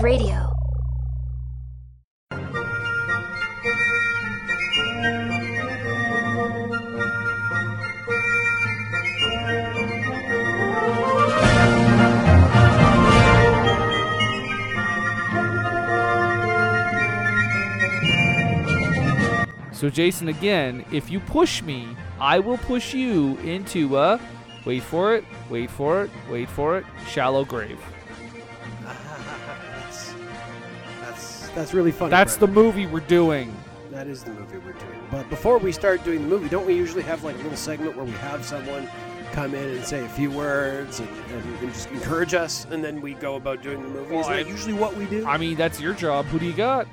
of radio. So Jason, again, if you push me, I will push you into a, wait for it, wait for it, wait for it, shallow grave. That's really funny. That's Brendan. The movie we're doing. That is the movie we're doing. But before we start doing the movie, don't we usually have like a little segment where we have someone come in and say a few words and just encourage us, and then we go about doing the movie? Well, isn't that usually what we do? I mean, that's your job. Who do you got?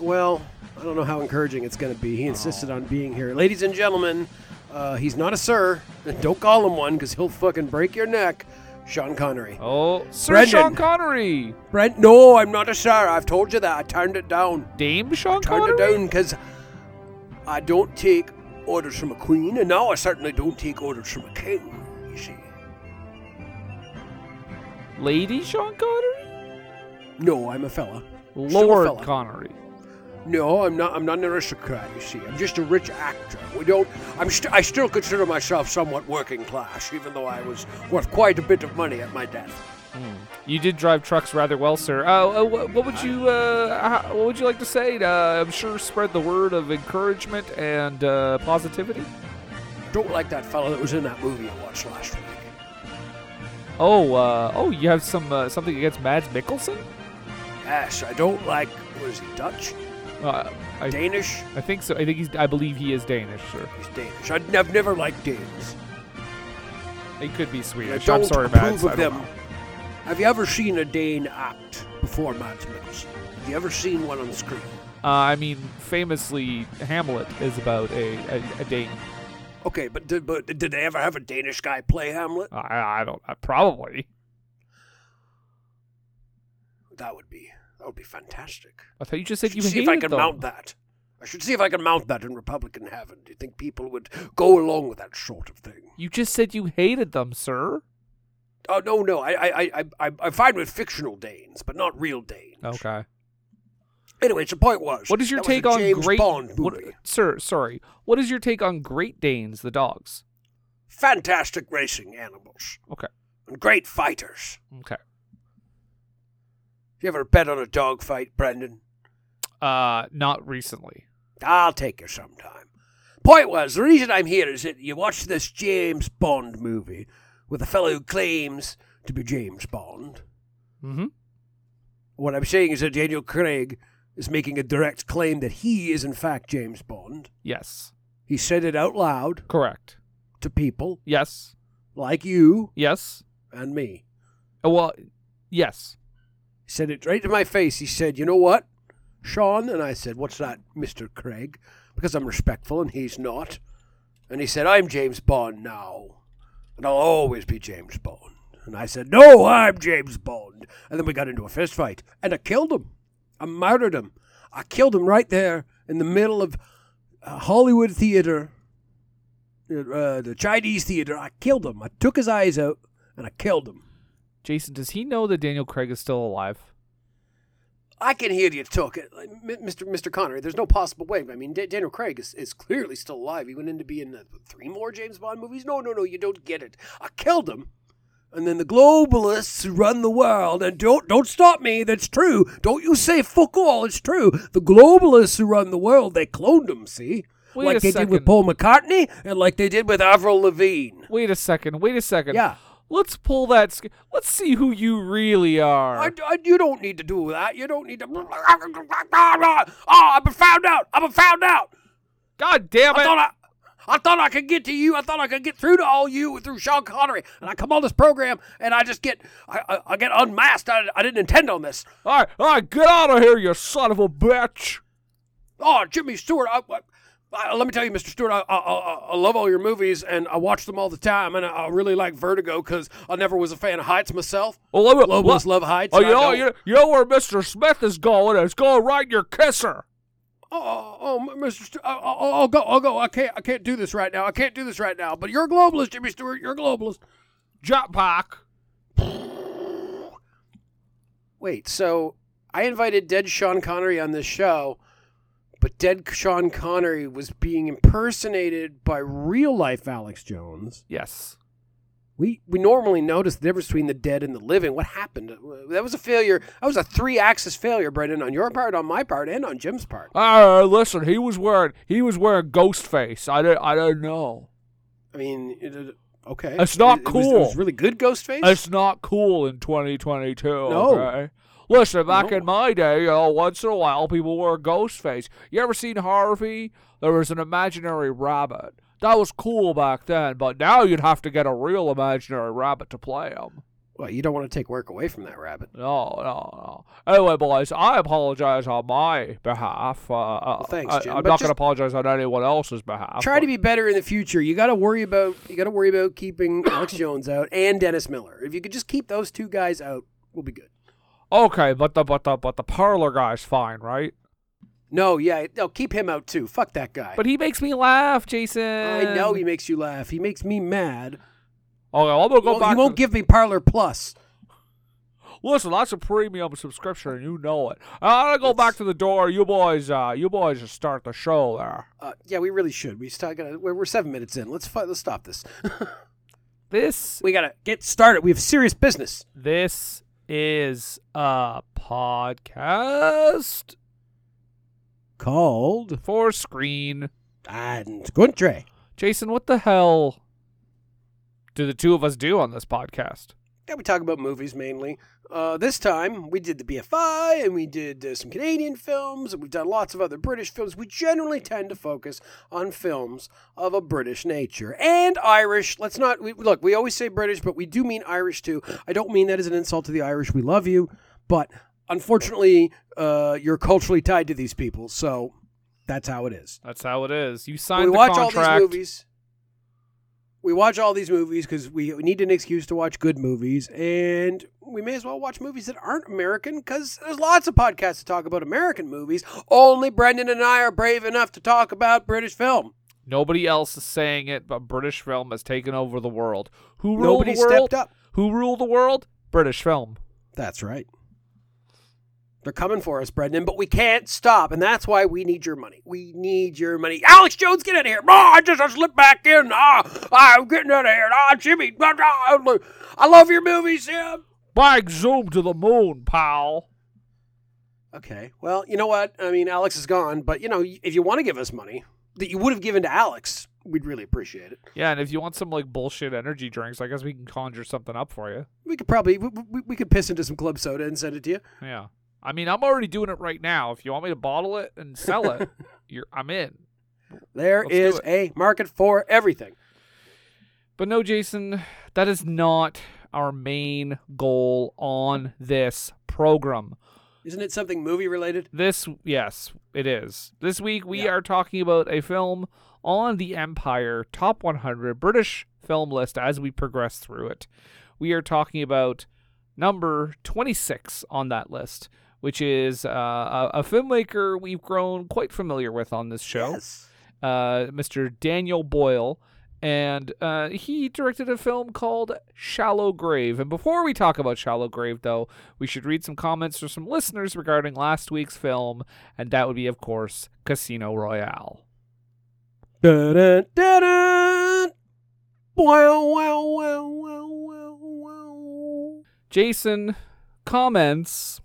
Well, I don't know how encouraging it's going to be. He insisted on being here. Ladies and gentlemen, he's not a sir. Don't call him one because he'll fucking break your neck. Sean Connery. Oh, Sir Brendan. Sean Connery. No, I'm not a sir. I've told you that. I turned it down. Dame Sean Connery? I turned it down because I don't take orders from a queen, and now I certainly don't take orders from a king, you see. Lady Sean Connery? No, I'm a fella. Lord a fella. Connery. No, I'm not an aristocrat, you see. I'm just a rich actor. I still consider myself somewhat working class, even though I was worth quite a bit of money at my death. Mm. You did drive trucks rather well, sir. What would you like to say? I'm sure spread the word of encouragement and positivity. I don't like that fellow that was in that movie I watched last week. Oh, you have something against Mads Mikkelsen? Yes, I don't like. Was he Dutch? Danish? I think so. I believe he is Danish, sir. He's Danish. I've never liked Danes. They could be Swedish. I'm sorry, Mads. I don't approve of them. Have you ever seen a Dane act before, Mads Mikkelsen? Have you ever seen one on screen? Famously, Hamlet is about a Dane. Okay, but did they ever have a Danish guy play Hamlet? I don't. Probably. That would be fantastic. I thought you just said you hated them. I should see if I can mount that in Republican Heaven. Do you think people would go along with that sort of thing? You just said you hated them, sir. Oh, no. I'm fine with fictional Danes, but not real Danes. Okay. Anyway, the point was... What is your take on Great... Bond movie. What is your take on Great Danes, the dogs? Fantastic racing animals. Okay. And great fighters. Okay. You ever bet on a dog fight, Brendan? Not recently. I'll take you sometime. Point was, the reason I'm here is that you watch this James Bond movie with a fellow who claims to be James Bond. Mm-hmm. What I'm saying is that Daniel Craig is making a direct claim that he is, in fact, James Bond. Yes. He said it out loud. Correct. To people. Yes. Like you. Yes. And me. Well, yes. Said it right to my face. He said, you know what, Sean? And I said, what's that, Mr. Craig? Because I'm respectful and he's not. And he said, I'm James Bond now. And I'll always be James Bond. And I said, no, I'm James Bond. And then we got into a fist fight. And I killed him. I murdered him. I killed him right there in the middle of Hollywood theater, the Chinese theater. I killed him. I took his eyes out and I killed him. Jason, does he know that Daniel Craig is still alive? I can hear you talk, Mr. Connery. There's no possible way. I mean, Daniel Craig is clearly still alive. He went in to be in 3 more James Bond movies? No, you don't get it. I killed him, and then the globalists run the world. And don't stop me. That's true. Don't you say fuck all. It's true. The globalists who run the world, they cloned him, see? Wait a second. Did with Paul McCartney and like they did with Avril Lavigne. Wait a second. Yeah. Let's pull that. Let's see who you really are. You don't need to do that. You don't need to. Oh, I've been found out. God damn it. I thought I could get to you. I thought I could get through to all you through Sean Connery. And I come on this program and I just get I get unmasked. I didn't intend on this. All right, get out of here, you son of a bitch. Oh, Jimmy Stewart. Let me tell you, Mr. Stewart, I love all your movies, and I watch them all the time, and I really like Vertigo because I never was a fan of heights myself. Well, globalists love heights. Oh, you know where Mr. Smith is going? It's going right in your kisser. Oh, Mr. Stewart, I'll go. I can't do this right now. But you're a globalist, Jimmy Stewart. You're a globalist. Jetpack. Wait, so I invited dead Sean Connery on this show, but dead Sean Connery was being impersonated by real-life Alex Jones. Yes. We normally notice the difference between the dead and the living. What happened? That was a failure. That was a three-axis failure, Brendan, on your part, on my part, and on Jim's part. Listen, he was wearing Ghostface. I don't know. I mean, okay. It's not cool. It was really good Ghostface? It's not cool in 2022. No. Okay? Listen, back in my day, once in a while, people wore Ghostface. You ever seen Harvey? There was an imaginary rabbit. That was cool back then, but now you'd have to get a real imaginary rabbit to play him. Well, you don't want to take work away from that rabbit. No. Anyway, boys, I apologize on my behalf. Well, thanks, Jim. I'm not going to apologize on anyone else's behalf. Try to be better in the future. You got to worry about keeping Alex Jones out and Dennis Miller. If you could just keep those two guys out, we'll be good. Okay, but the parlor guy's fine, right? No, yeah, no, keep him out too. Fuck that guy. But he makes me laugh, Jason. I know he makes you laugh. He makes me mad. Okay, I'm gonna go back. You won't give me Parlor Plus. Listen, that's a premium subscription, and you know it. I'm gonna go back to the door. You boys, just start the show there. Yeah, we really should. We're 7 minutes in. Let's stop this. We gotta get started. We have serious business. This is a podcast called For Screen and Country. Jason, what the hell do the two of us do on this podcast? Yeah, we talk about movies mainly. This time, we did the BFI, and we did some Canadian films, and we've done lots of other British films. We generally tend to focus on films of a British nature. And Irish. Look, we always say British, but we do mean Irish, too. I don't mean that as an insult to the Irish. We love you, but unfortunately, you're culturally tied to these people, so that's how it is. That's how it is. You signed the contract. We watch all these movies because we need an excuse to watch good movies, and we may as well watch movies that aren't American because there's lots of podcasts to talk about American movies. Only Brendan and I are brave enough to talk about British film. Nobody else is saying it, but British film has taken over the world. Who ruled the world? Nobody stepped up. Who ruled the world? British film. That's right. They're coming for us, Brendan, but we can't stop, and that's why we need your money. We need your money. Alex Jones, get out of here. Oh, I slipped back in. Oh, I'm getting out of here. Oh, Jimmy. Oh, I love your movies, Jim. Bike zoom to the moon, pal. Okay. Well, you know what? I mean, Alex is gone, but, if you want to give us money that you would have given to Alex, we'd really appreciate it. Yeah, and if you want some, bullshit energy drinks, I guess we can conjure something up for you. We could probably, we could piss into some club soda and send it to you. Yeah. I mean, I'm already doing it right now. If you want me to bottle it and sell it, I'm in. There is a market for everything. But no, Jason, that is not our main goal on this program. Isn't it something movie related? Yes, it is. This week we are talking about a film on the Empire Top 100 British film list as we progress through it. We are talking about number 26 on that list, which is a filmmaker we've grown quite familiar with on this show, yes. Mr. Daniel Boyle, and he directed a film called Shallow Grave. And before we talk about Shallow Grave, though, we should read some comments from some listeners regarding last week's film, and that would be, of course, Casino Royale. Da-da, da-da. Wow, wow, wow, wow, wow, wow. Jason, comments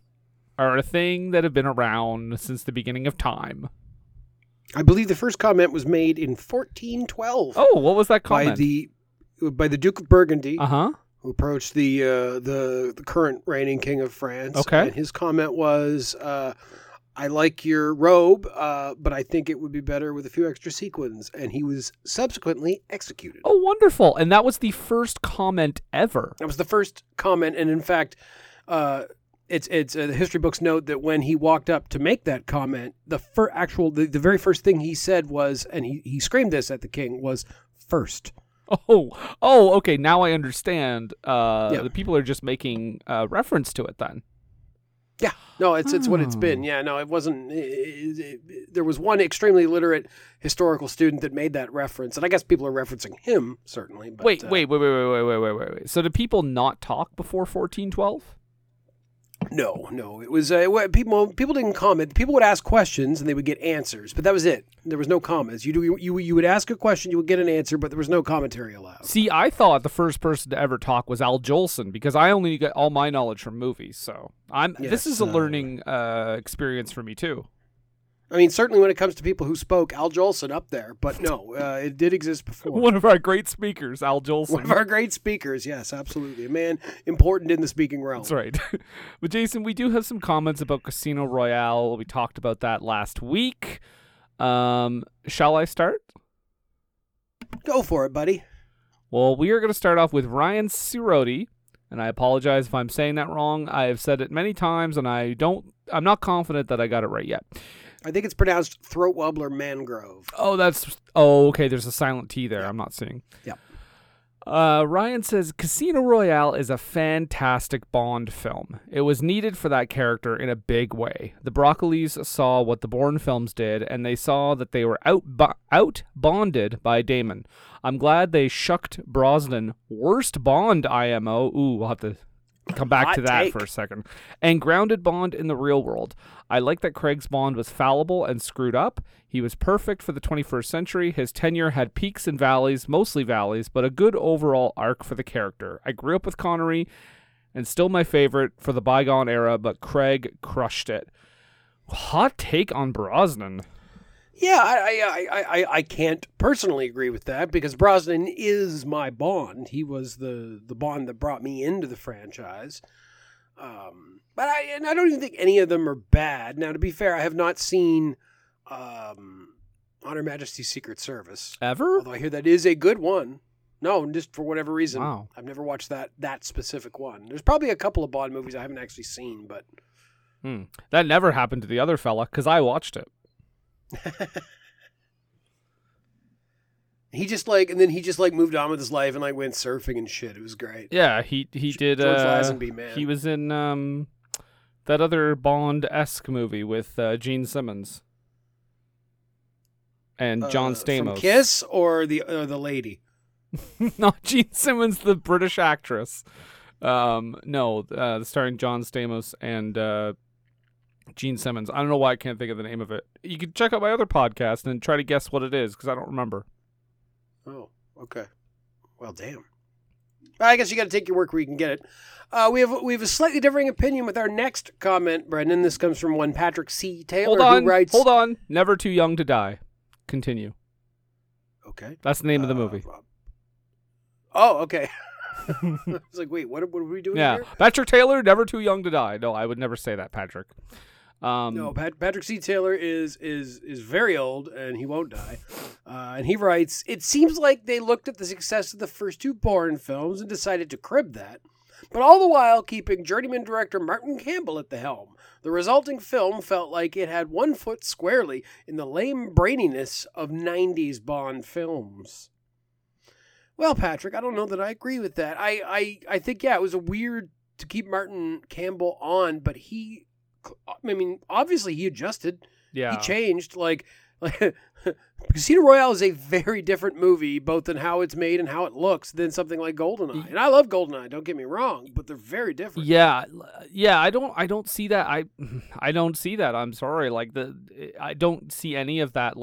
are a thing that have been around since the beginning of time. I believe the first comment was made in 1412. Oh, what was that comment? By the Duke of Burgundy, who approached the current reigning king of France. Okay. And his comment was, I like your robe, but I think it would be better with a few extra sequins. And he was subsequently executed. Oh, wonderful. And that was the first comment ever. That was the first comment. And in fact, the history books note that when he walked up to make that comment, the very first thing he said was, and he screamed this at the king, was first. Oh, okay. Now I understand. The people are just making reference to it then. Yeah. No, it's what it's been. Yeah, no, it wasn't. There was one extremely literate historical student that made that reference, and I guess people are referencing him, certainly. But, wait. So do people not talk before 1412? No. It was people didn't comment. People would ask questions and they would get answers, but that was it. There was no comments. You would ask a question, you would get an answer, but there was no commentary allowed. See, I thought the first person to ever talk was Al Jolson because I only got all my knowledge from movies. So this is a learning experience for me too. I mean, certainly when it comes to people who spoke, Al Jolson up there, but no, it did exist before. One of our great speakers, Al Jolson. One of our great speakers, yes, absolutely. A man important in the speaking realm. That's right. But Jason, we do have some comments about Casino Royale. We talked about that last week. Shall I start? Go for it, buddy. Well, we are going to start off with Ryan Siroti, and I apologize if I'm saying that wrong. I have said it many times, and I'm not confident that I got it right yet. I think it's pronounced throat wobbler mangrove. Okay. There's a silent T there. Yep. I'm not seeing. Yep. Ryan says Casino Royale is a fantastic Bond film. It was needed for that character in a big way. The Broccolis saw what the Bourne films did, and they saw that they were out-bonded by Damon. I'm glad they shucked Brosnan. Worst Bond IMO. Ooh, we'll have to come back to that for a second. And grounded Bond in the real world. I like that Craig's Bond was fallible and screwed up. He was perfect for the 21st century. His tenure had peaks and valleys, mostly valleys, but a good overall arc for the character. I grew up with Connery and still my favorite for the bygone era, but Craig crushed it. Hot take on Brosnan. Yeah, I can't personally agree with that because Brosnan is my Bond. He was the Bond that brought me into the franchise. But I don't even think any of them are bad. Now, to be fair, I have not seen On Her Majesty's Secret Service. Ever? Although I hear that is a good one. No, just for whatever reason. Wow. I've never watched that specific one. There's probably a couple of Bond movies I haven't actually seen, but... That never happened to the other fella because I watched it. He just moved on with his life and like went surfing and shit. It was great. Yeah, he did. George Lazenby, man. He was in that other Bond-esque movie with Gene Simmons and John Stamos. From Kiss or the lady? Not Gene Simmons, the British actress. Starring John Stamos and. Gene Simmons. I don't know why I can't think of the name of it. You can check out my other podcast and try to guess what it is because I don't remember. Oh, okay. Well, damn. I guess you got to take your work where you can get it. We have a slightly differing opinion with our next comment, Brendan. This comes from one Patrick C. Taylor who writes... Hold on. Never Too Young to Die. Continue. Okay. That's the name of the movie. Oh, okay. I was like, wait, what are we doing here? Patrick Taylor, Never Too Young to Die. No, I would never say that, Patrick. Patrick C. Taylor is very old, and he won't die. And he writes, it seems like they looked at the success of the first two Bourne films and decided to crib that, but all the while keeping journeyman director Martin Campbell at the helm. The resulting film felt like it had one foot squarely in the lame braininess of 90s Bond films. Well, Patrick, I don't know that I agree with that. I think, it was weird to keep Martin Campbell on, but he... I mean, obviously he adjusted. Yeah. He changed. Like Casino Royale is a very different movie, both in how it's made and how it looks, than something like GoldenEye. And I love GoldenEye, don't get me wrong, but they're very different. Yeah. Yeah, I don't see that. I don't see that. I'm sorry. I don't see any of that,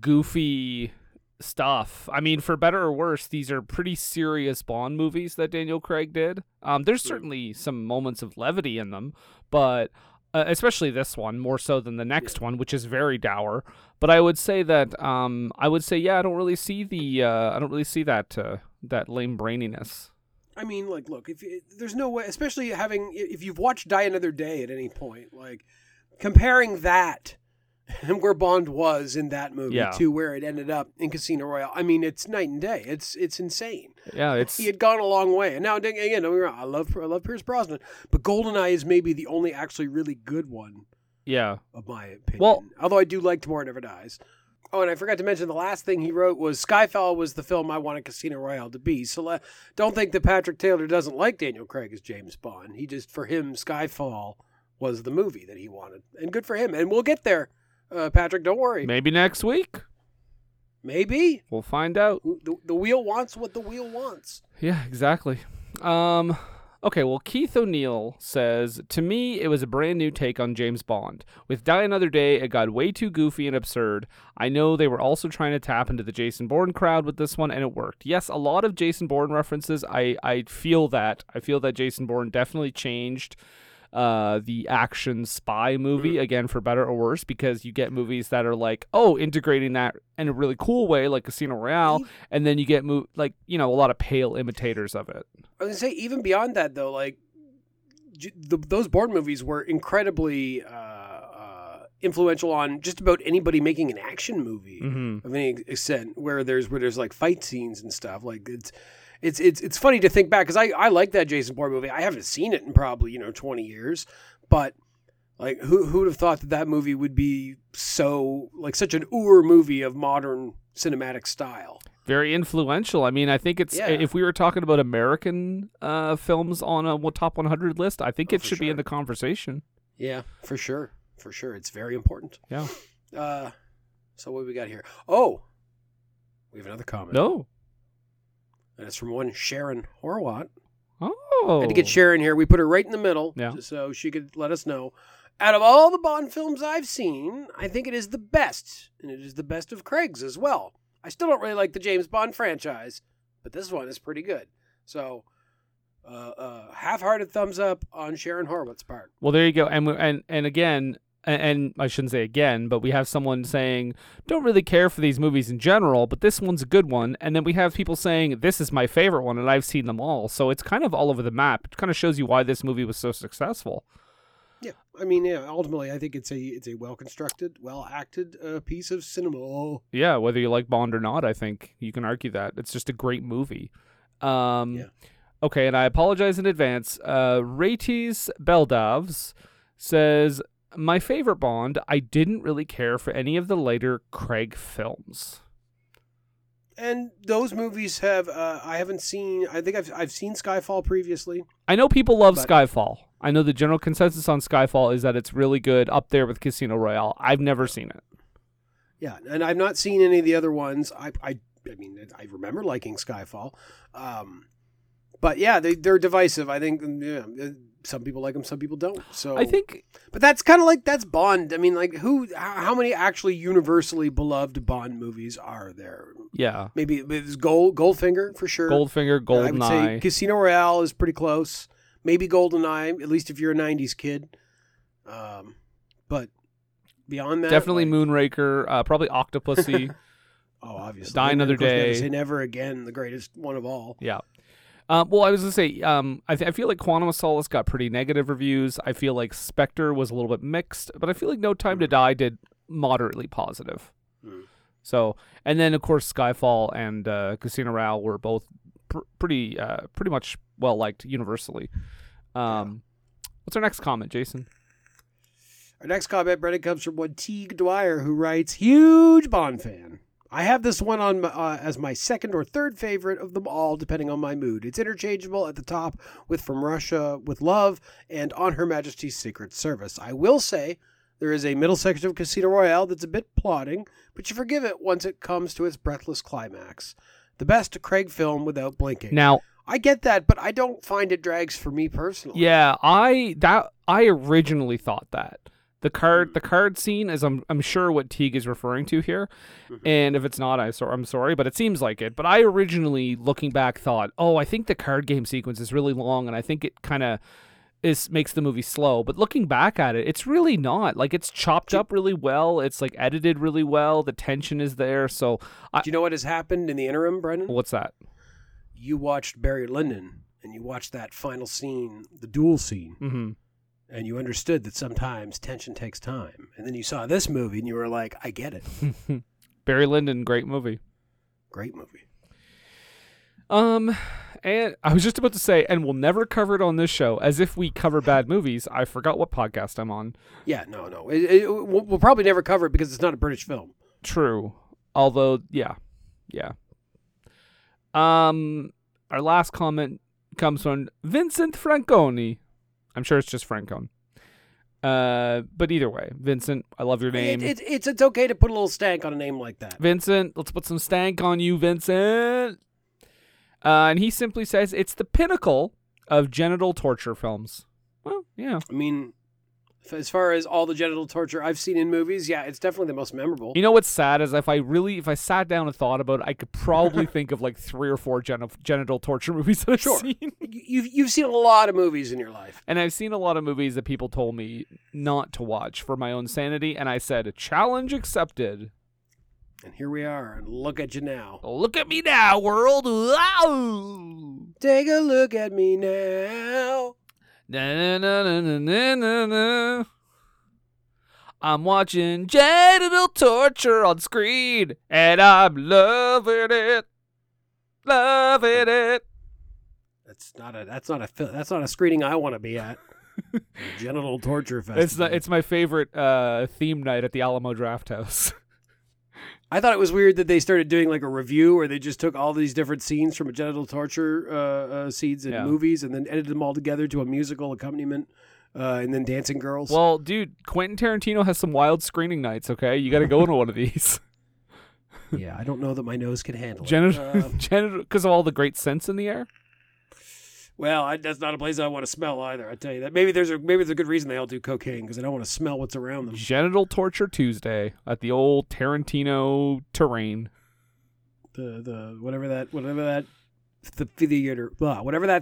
goofy stuff. I mean, for better or worse, these are pretty serious Bond movies that Daniel Craig did. There's certainly some moments of levity in them, but especially this one, more so than the next one, which is very dour. But I would say that I don't really see that lame braininess. I mean, look, there's no way, especially if you've watched Die Another Day at any point, comparing that and where Bond was in that movie to where it ended up in Casino Royale. I mean, it's night and day. It's insane. Yeah, he had gone a long way. And now, again, don't get me wrong, I love Pierce Brosnan, but GoldenEye is maybe the only actually really good one. Yeah, of my opinion. Well, although I do like Tomorrow Never Dies. Oh, and I forgot to mention the last thing he wrote was Skyfall was the film I wanted Casino Royale to be. So don't think that Patrick Taylor doesn't like Daniel Craig as James Bond. He just, for him, Skyfall was the movie that he wanted, and good for him. And we'll get there. Patrick, don't worry. Maybe next week. Maybe. We'll find out. The wheel wants what the wheel wants. Yeah, exactly. Okay, well, Keith O'Neill says, to me, it was a brand new take on James Bond. With Die Another Day, it got way too goofy and absurd. I know they were also trying to tap into the Jason Bourne crowd with this one, and it worked. Yes, a lot of Jason Bourne references. I feel that. I feel that Jason Bourne definitely changed the action spy movie, again, for better or worse, because you get movies that are like, oh, integrating that in a really cool way, like Casino Royale, and then you get like, you know, a lot of pale imitators of it. I was gonna say, even beyond that though, like those Bourne movies were incredibly influential on just about anybody making an action movie of any extent, where there's like fight scenes and stuff. Like it's funny to think back, because I like that Jason Bourne movie. I haven't seen it in probably, 20 years, but like who would have thought that movie would be so like such an oeuvre movie of modern cinematic style? Very influential. I mean, I think it's if we were talking about American films on a top 100 list, I think it should be in the conversation. Yeah, for sure. For sure. It's very important. Yeah. So what do we got here? Oh, we have another comment. No. And it's from one Sharon Horwat. Oh. I had to get Sharon here. We put her right in the middle so she could let us know. Out of all the Bond films I've seen, I think it is the best. And it is the best of Craig's as well. I still don't really like the James Bond franchise, but this one is pretty good. So half-hearted thumbs up on Sharon Horwat's part. Well, there you go. And again... And I shouldn't say again, but we have someone saying, don't really care for these movies in general, but this one's a good one. And then we have people saying, this is my favorite one, and I've seen them all. So it's kind of all over the map. It kind of shows you why this movie was so successful. Yeah, I mean, yeah. Ultimately, I think it's a well-constructed, well-acted piece of cinema. Yeah, whether you like Bond or not, I think you can argue that. It's just a great movie. Yeah. Okay, and I apologize in advance. Ratis Beldavs says... My favorite Bond, I didn't really care for any of the later Craig films. And those movies have, I haven't seen, I think I've seen Skyfall previously. I know people love Skyfall. I know the general consensus on Skyfall is that it's really good, up there with Casino Royale. I've never seen it. Yeah, and I've not seen any of the other ones. I mean, I remember liking Skyfall. But yeah, they're divisive. I think, yeah. Some people like them, some people don't. So I think, but that's kind of like that's Bond. I mean, like how many actually universally beloved Bond movies are there? Yeah, maybe it's Goldfinger for sure. Goldfinger, GoldenEye. I would say Casino Royale is pretty close. Maybe GoldenEye, at least if you're a '90s kid. But beyond that, definitely like, Moonraker, probably Octopussy. Oh, obviously, Die Another Day. Say Never Again, the greatest one of all. Yeah. Well, I was going to say, I feel like Quantum of Solace got pretty negative reviews. I feel like Spectre was a little bit mixed, but I feel like No Time to Die did moderately positive. So, and then, of course, Skyfall and Casino Royale were both pretty much well-liked universally. What's our next comment, Jason? Our next comment, Brendan, comes from one Teague Dwyer, who writes, huge Bond fan. I have this one on as my second or third favorite of them all, depending on my mood. It's interchangeable at the top with From Russia with Love and On Her Majesty's Secret Service. I will say there is a middle section of Casino Royale that's a bit plodding, but you forgive it once it comes to its breathless climax. The best Craig film without blinking. Now, I get that, but I don't find it drags for me personally. Yeah, I originally thought that. The card scene is, I'm sure, what Teague is referring to here, and if it's not, I'm sorry, but it seems like it. But I originally, looking back, thought, oh, I think the card game sequence is really long, and I think it kind of makes the movie slow. But looking back at it, it's really not. Like, it's chopped up really well. It's, like, edited really well. The tension is there. So, do you know what has happened in the interim, Brendan? What's that? You watched Barry Lyndon, and you watched that final scene, the duel scene. And you understood that sometimes tension takes time. And then you saw this movie and you were like, I get it. Barry Lyndon, great movie. Great movie. And I was just about to say, and we'll never cover it on this show, as if we cover bad movies. I forgot what podcast I'm on. Yeah, no. We'll probably never cover it because it's not a British film. True. Although, yeah. Our last comment comes from Vincent Franconi. I'm sure it's just Francone. But either way, Vincent, I love your name. It's okay to put a little stank on a name like that. Vincent, let's put some stank on you, Vincent. And he simply says, it's the pinnacle of genital torture films. Well, yeah. I mean, as far as all the genital torture I've seen in movies, yeah, it's definitely the most memorable. You know what's sad is if I sat down and thought about it, I could probably think of like 3 or 4 genital torture movies that I've seen. You've seen a lot of movies in your life. And I've seen a lot of movies that people told me not to watch for my own sanity, and I said, challenge accepted. And here we are, and look at you now. Look at me now, world. Wow. Take a look at me now. Na, na, na, na, na, na, na. I'm watching genital torture on screen, and I'm loving it. Loving it. That's not a screening I want to be at. Genital torture festival. It's my favorite theme night at the Alamo Drafthouse. I thought it was weird that they started doing like a review where they just took all these different scenes from genital torture scenes in movies and then edited them all together to a musical accompaniment and then Dancing Girls. Well, dude, Quentin Tarantino has some wild screening nights, okay? You got to go into one of these. Yeah, I don't know that my nose can handle it. Genital, because of all the great scents in the air? Well, that's not a place I want to smell either, I tell you that. Maybe there's a good reason they all do cocaine, because I don't want to smell what's around them. Genital Torture Tuesday at the old Tarantino terrain. Whatever that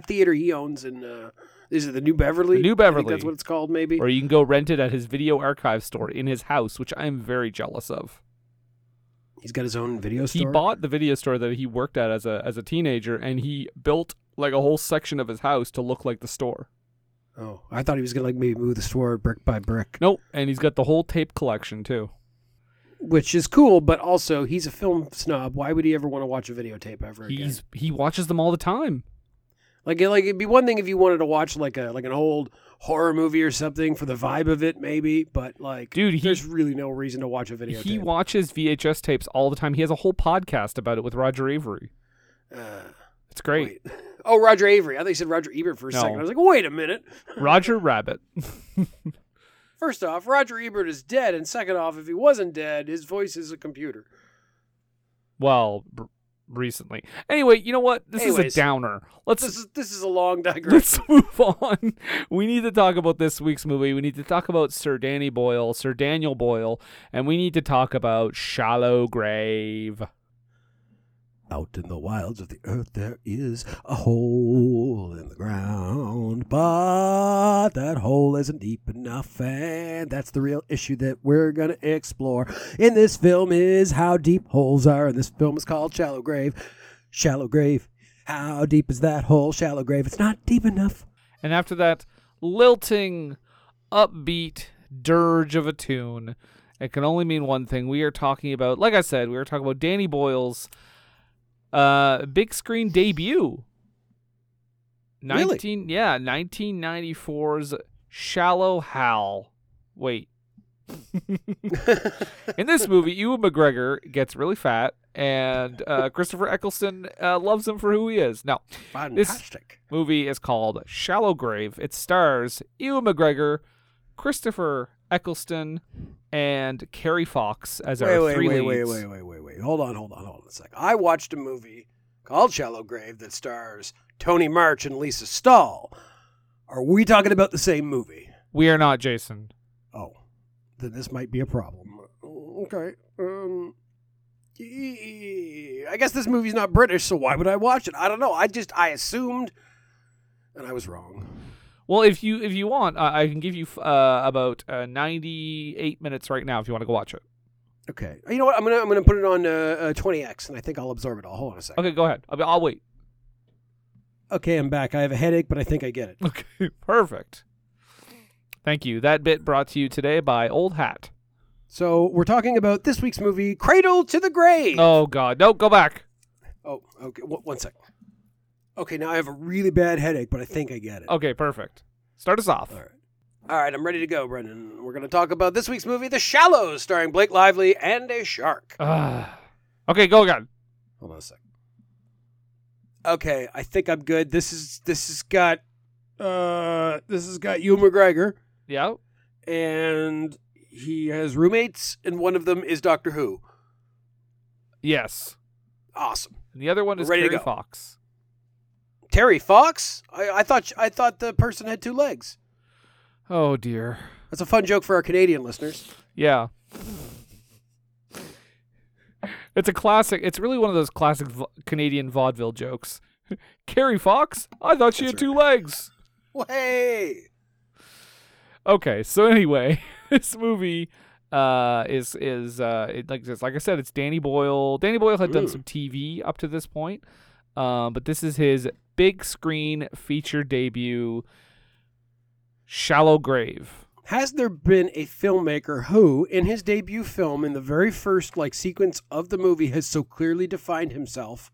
theater he owns in is it the New Beverly? The New Beverly. I think that's what it's called, maybe. Or you can go rent it at his video archive store in his house, which I am very jealous of. He's got his own video store. He bought the video store that he worked at as a teenager, and he built like a whole section of his house to look like the store. Oh, I thought he was gonna like maybe move the store brick by brick. Nope, and he's got the whole tape collection too, which is cool. But also, he's a film snob. Why would he ever want to watch a videotape ever again? He watches them all the time. Like it'd be one thing if you wanted to watch like an old horror movie or something for the vibe of it, maybe. But like, dude, there's really no reason to watch a videotape. He watches VHS tapes all the time. He has a whole podcast about it with Roger Avery. It's great. Wait. Oh, Roger Avery. I thought you said Roger Ebert for a second. I was like, wait a minute. Roger Rabbit. First off, Roger Ebert is dead, and second off, if he wasn't dead, his voice is a computer. Well, recently. Anyway, you know what? Anyways, is a downer. This is a long digression. Let's move on. We need to talk about this week's movie. We need to talk about Sir Daniel Boyle, and we need to talk about Shallow Grave. Out in the wilds of the earth there is a hole in the ground, but that hole isn't deep enough, and that's the real issue that we're going to explore in this film is how deep holes are, and this film is called Shallow Grave. Shallow Grave, how deep is that hole? Shallow Grave, it's not deep enough. And after that lilting, upbeat dirge of a tune, it can only mean one thing. We are talking about, like I said, we were talking about Danny Boyle's big screen debut. Really? Yeah, 1994's Shallow Hal. Wait. In this movie, Ewan McGregor gets really fat, and Christopher Eccleston loves him for who he is. Now, fantastic. This movie is called Shallow Grave. It stars Ewan McGregor, Christopher Eccleston, and Carrie Fox as our three leads. Wait. Hold on a sec. I watched a movie called Shallow Grave that stars Tony March and Lisa Stahl. Are we talking about the same movie? We are not, Jason. Oh, then this might be a problem. Okay. I guess this movie's not British, so why would I watch it? I don't know. I assumed, and I was wrong. Well, if you want, I can give you about 98 minutes right now if you want to go watch it. Okay. You know what? I'm gonna put it on 20X, and I think I'll absorb it all. Hold on a second. Okay, go ahead. I'll wait. Okay, I'm back. I have a headache, but I think I get it. Okay, perfect. Thank you. That bit brought to you today by Old Hat. So we're talking about this week's movie, Cradle to the Grave. Oh, God. No, go back. Oh, okay. One second. Okay, now I have a really bad headache, but I think I get it. Okay, perfect. Start us off. All right, I'm ready to go, Brendan. We're going to talk about this week's movie, The Shallows, starring Blake Lively and a shark. Okay, go again. Hold on a sec. Okay, I think I'm good. This has got Ewan McGregor. Yeah. And he has roommates, and one of them is Doctor Who. Yes. Awesome. And the other one is Carrie Fox. Terry Fox? I thought the person had two legs. Oh dear. That's a fun joke for our Canadian listeners. Yeah. It's a classic. It's really one of those classic Canadian vaudeville jokes. Carrie Fox? I thought she had two legs. Way. Okay, so anyway, this movie like I said, it's Danny Boyle. Danny Boyle had done some TV up to this point, but this is his big screen feature debut, Shallow Grave. Has there been a filmmaker who, in his debut film, in the very first sequence of the movie, has so clearly defined himself?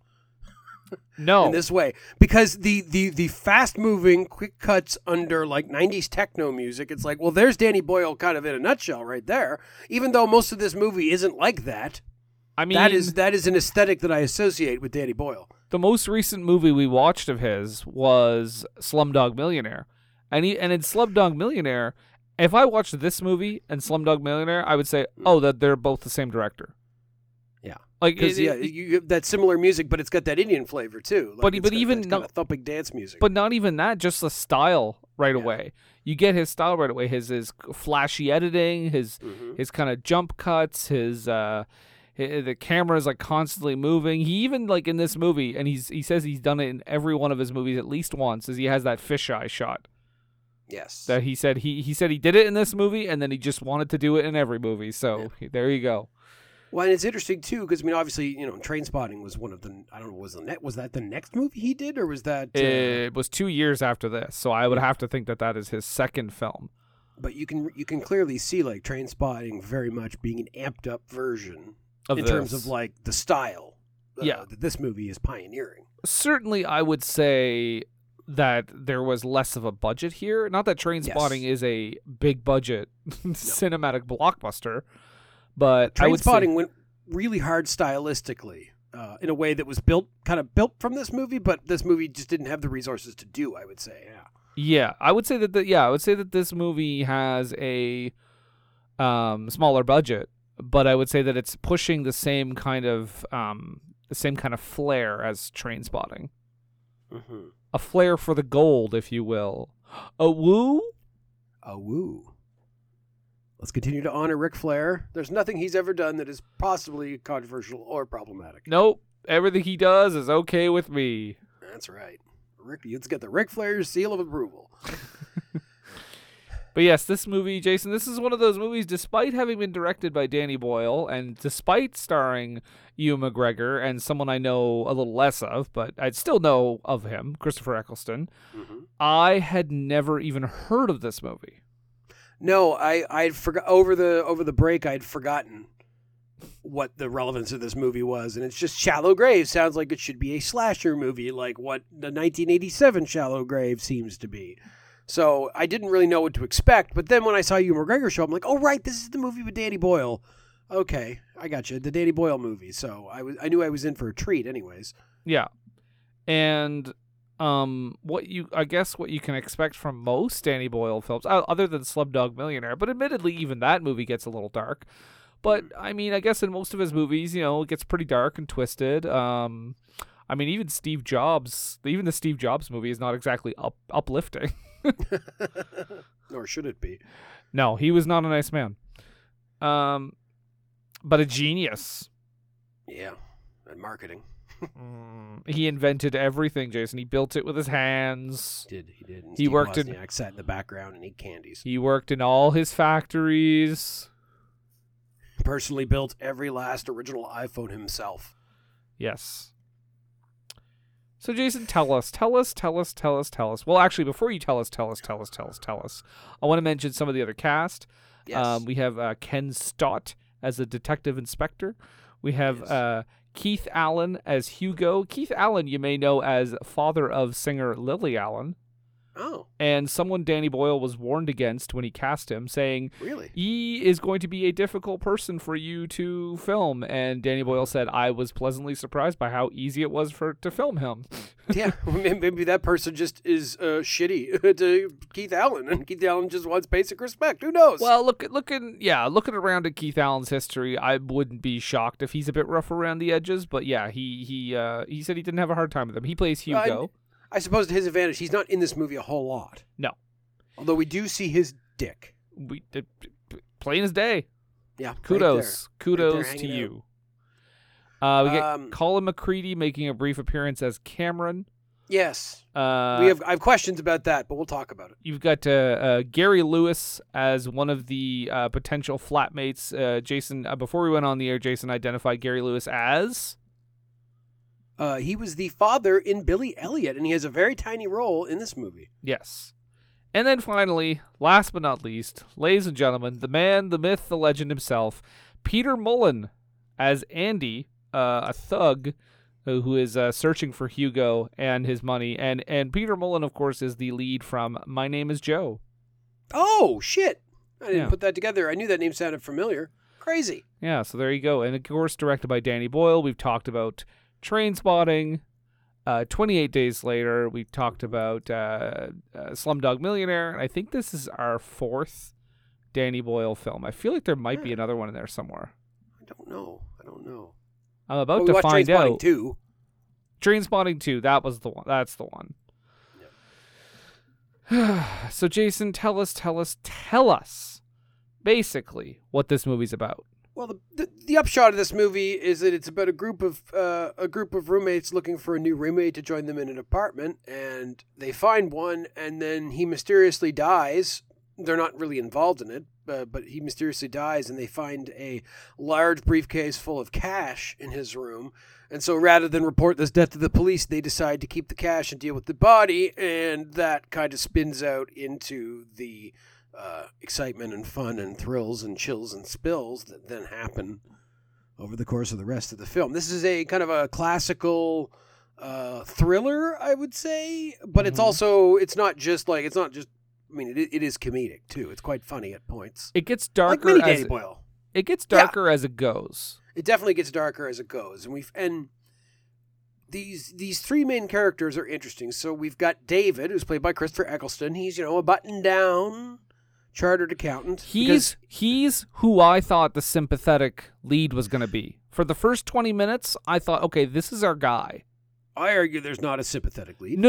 No, in this way, because the fast moving quick cuts under 90s techno music, it's like, well, there's Danny Boyle kind of in a nutshell right there, even though most of this movie isn't like that. I mean, that is an aesthetic that I associate with Danny Boyle. The most recent movie we watched of his was Slumdog Millionaire, and in Slumdog Millionaire, if I watched this movie and Slumdog Millionaire, I would say, oh, that they're both the same director. You have that similar music, but it's got that Indian flavor too. But thumping dance music. But not even that, just the style away. You get his style right away. His flashy editing, his kind of jump cuts, his the camera is constantly moving. He even in this movie, and he says he's done it in every one of his movies at least once, is he has that fisheye shot. Yes. That he said he did it in this movie, and then he just wanted to do it in every movie. So there you go. Well, and it's interesting too, because obviously, Trainspotting was one of the. I don't know, was that the next movie he did, or was that? It was 2 years after this, so I would have to think that is his second film. But you can clearly see Trainspotting very much being an amped up version of terms of the style. That this movie is pioneering. Certainly, I would say that there was less of a budget here. Not that Trainspotting is a big budget cinematic blockbuster. But Trainspotting went really hard stylistically in a way that was built from this movie, but this movie just didn't have the resources to do. I would say, I would say that this movie has a smaller budget, but I would say that it's pushing the same kind of flair as Trainspotting, a flair for the gold, if you will, a woo. Let's continue to honor Ric Flair. There's nothing he's ever done that is possibly controversial or problematic. Nope. Everything he does is okay with me. That's right. Let's get the Ric Flair's seal of approval. But yes, this movie, Jason, this is one of those movies, despite having been directed by Danny Boyle and despite starring Ewan McGregor and someone I know a little less of, but I'd still know of him, Christopher Eccleston, I had never even heard of this movie. No, I forgot over the break. I'd forgotten what the relevance of this movie was, and it's just Shallow Grave sounds like it should be a slasher movie, like what the 1987 Shallow Grave seems to be. So I didn't really know what to expect. But then when I saw Ewan McGregor show up, I'm like, oh right, this is the movie with Danny Boyle. Okay, I got you, the Danny Boyle movie. So I knew I was in for a treat, anyways. Yeah, and. What you can expect from most Danny Boyle films, other than Slumdog Millionaire, but admittedly, even that movie gets a little dark. But I mean, I guess in most of his movies, it gets pretty dark and twisted. I mean, even the Steve Jobs movie is not exactly uplifting. Nor should it be. No, he was not a nice man. But a genius. Yeah, at marketing. He invented everything, Jason. He built it with his hands. He did. And he worked in. Wozniak sat in the background and ate candies. He worked in all his factories. Personally built every last original iPhone himself. Yes. So, Jason, tell us. Well, actually, before you tell us, I want to mention some of the other cast. Yes. We have Ken Stott as a detective inspector. We have. Yes. Keith Allen as Hugo. Keith Allen, you may know as father of singer Lily Allen. Oh. And someone Danny Boyle was warned against when he cast him, saying, really? He is going to be a difficult person for you to film. And Danny Boyle said, I was pleasantly surprised by how easy it was to film him. Yeah, maybe that person just is shitty to Keith Allen, and Keith Allen just wants basic respect. Who knows? Well, looking around at Keith Allen's history, I wouldn't be shocked if he's a bit rough around the edges. But yeah, he said he didn't have a hard time with him. He plays Hugo. I suppose to his advantage, he's not in this movie a whole lot. No. Although we do see his dick. Plain as day. Yeah. Kudos. Right Kudos right to you. We get Colin McCready making a brief appearance as Cameron. Yes. I have questions about that, but we'll talk about it. You've got Gary Lewis as one of the potential flatmates. Jason, before we went on the air, Jason identified Gary Lewis as... he was the father in Billy Elliot, and he has a very tiny role in this movie. Yes. And then finally, last but not least, ladies and gentlemen, the man, the myth, the legend himself, Peter Mullan as Andy, a thug who is searching for Hugo and his money. And Peter Mullan, of course, is the lead from My Name is Joe. Oh, shit. I didn't put that together. I knew that name sounded familiar. Crazy. Yeah, so there you go. And, of course, directed by Danny Boyle. We've talked about Trainspotting, 28 Days Later. We've talked about Slumdog Millionaire. I think this is our fourth Danny Boyle film. I feel like there might be another one in there somewhere. I don't know. I'm about to find out. Trainspotting 2. That was the one. That's the one. Yep. So, Jason, tell us basically what this movie's about. Well, the upshot of this movie is that it's about a group of roommates looking for a new roommate to join them in an apartment, and they find one, and then he mysteriously dies. They're not really involved in it, but he mysteriously dies, and they find a large briefcase full of cash in his room. And so rather than report this death to the police, they decide to keep the cash and deal with the body, and that kind of spins out into the... excitement and fun and thrills and chills and spills that then happen over the course of the rest of the film. This is a kind of a classical thriller, I would say, but it's also, it is comedic too. It's quite funny at points. It gets darker like Danny Boyle. It gets darker as it goes. It definitely gets darker as it goes. And these three main characters are interesting. So we've got David, who's played by Christopher Eccleston. He's, a button down chartered accountant. He's who I thought the sympathetic lead was going to be. For the first 20 minutes, I thought, okay, this is our guy. I argue there's not a sympathetic lead.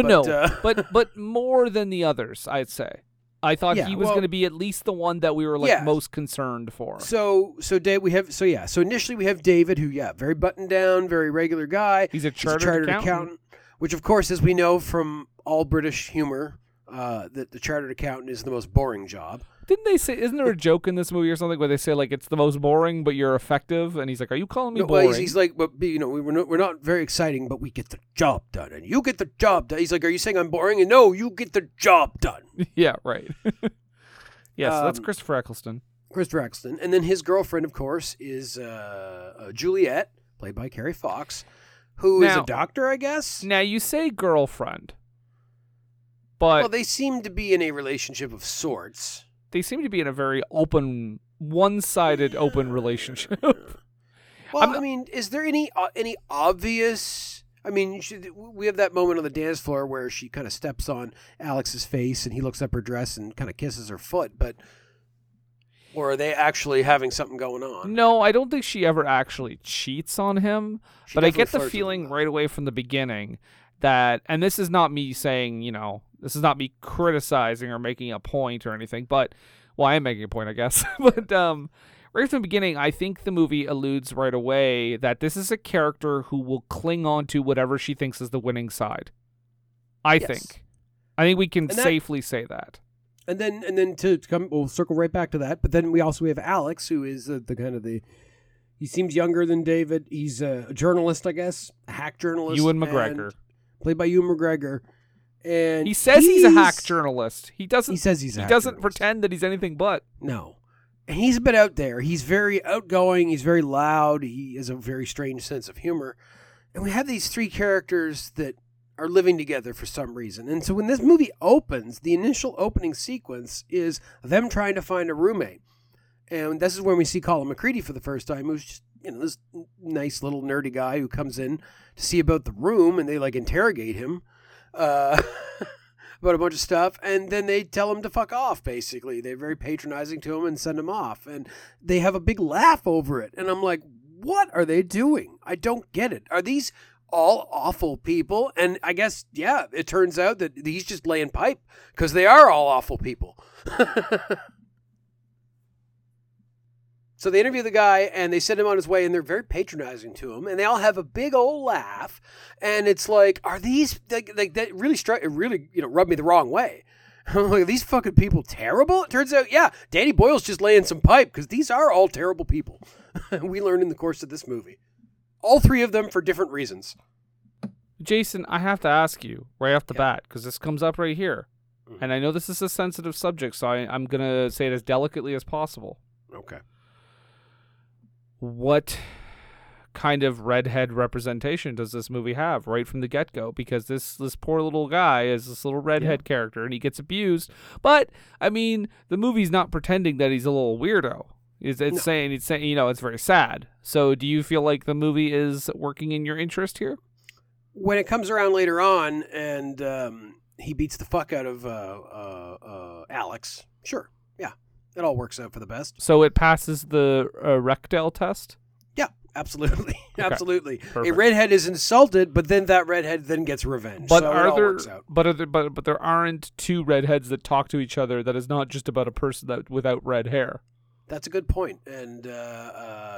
But more than the others, I'd say. I thought he was going to be at least the one that we were most concerned for. So initially we have David, who very buttoned down, very regular guy. He's a chartered accountant, which of course, as we know from all British humor, that the chartered accountant is the most boring job. Didn't they say, isn't there a joke in this movie or something where they say, like, it's the most boring, but you're effective? And he's like, are you calling me boring? Well, he's like, but, we're not very exciting, but we get the job done. And you get the job done. He's like, are you saying I'm boring? And no, you get the job done. Yeah, right. So that's Christopher Eccleston. And then his girlfriend, of course, is Juliet, played by Carrie Fox, who is a doctor, I guess. Now, you say girlfriend, but... Well, they seem to be in a relationship of sorts. They seem to be in a very open, one-sided open relationship. Well, is there any obvious... we have that moment on the dance floor where she kind of steps on Alex's face and he looks up her dress and kind of kisses her foot, but... Or are they actually having something going on? No, I don't think she ever actually cheats on him, but I get the feeling right away from the beginning that... And this is not me saying, this is not me criticizing or making a point or anything, but, I am making a point, I guess. But right from the beginning, I think the movie alludes right away that this is a character who will cling on to whatever she thinks is the winning side. I think we can safely say that. And then to come, we'll circle right back to that. But then we have Alex, who is he seems younger than David. He's a journalist, I guess, a hack journalist. Ewan McGregor. Played by Ewan McGregor. And he says he's a hack journalist. He doesn't pretend that he's anything but. No. And he's a bit out there. He's very outgoing. He's very loud. He has a very strange sense of humor. And we have these three characters that are living together for some reason. And so when this movie opens, the initial opening sequence is them trying to find a roommate. And this is when we see Colin McCready for the first time, who's just, this nice little nerdy guy who comes in to see about the room, and they interrogate him. About a bunch of stuff, and then they tell him to fuck off, basically. They're very patronizing to him and send him off, and they have a big laugh over it, and I'm like, what are they doing? I don't get it. Are these all awful people. And I guess, yeah, it turns out that he's just laying pipe because they are all awful people. So they interview the guy and they send him on his way, and they're very patronizing to him, and they all have a big old laugh. And it's like, are these like that really struck? It really, you know, rubbed me the wrong way. I'm like, are these fucking people terrible? It turns out, yeah, Danny Boyle's just laying some pipe because these are all terrible people. We learned in the course of this movie, all three of them for different reasons. Jason, I have to ask you right off the bat because this comes up right here, and I know this is a sensitive subject, so I'm gonna say it as delicately as possible. Okay. What kind of redhead representation does this movie have right from the get-go? Because this poor little guy is this little redhead character, and he gets abused. But I mean, the movie's not pretending that he's a little weirdo. It's saying, you know, it's very sad. So, do you feel like the movie is working in your interest here? When it comes around later on, and he beats the fuck out of Alex, sure, yeah. It all works out for the best. So it passes the Rexdale test? Yeah, absolutely. Absolutely. Perfect. A redhead is insulted, but then that redhead then gets revenge. But so are it all there, works out. But there aren't two redheads that talk to each other that is not just about a person that without red hair. That's a good point. And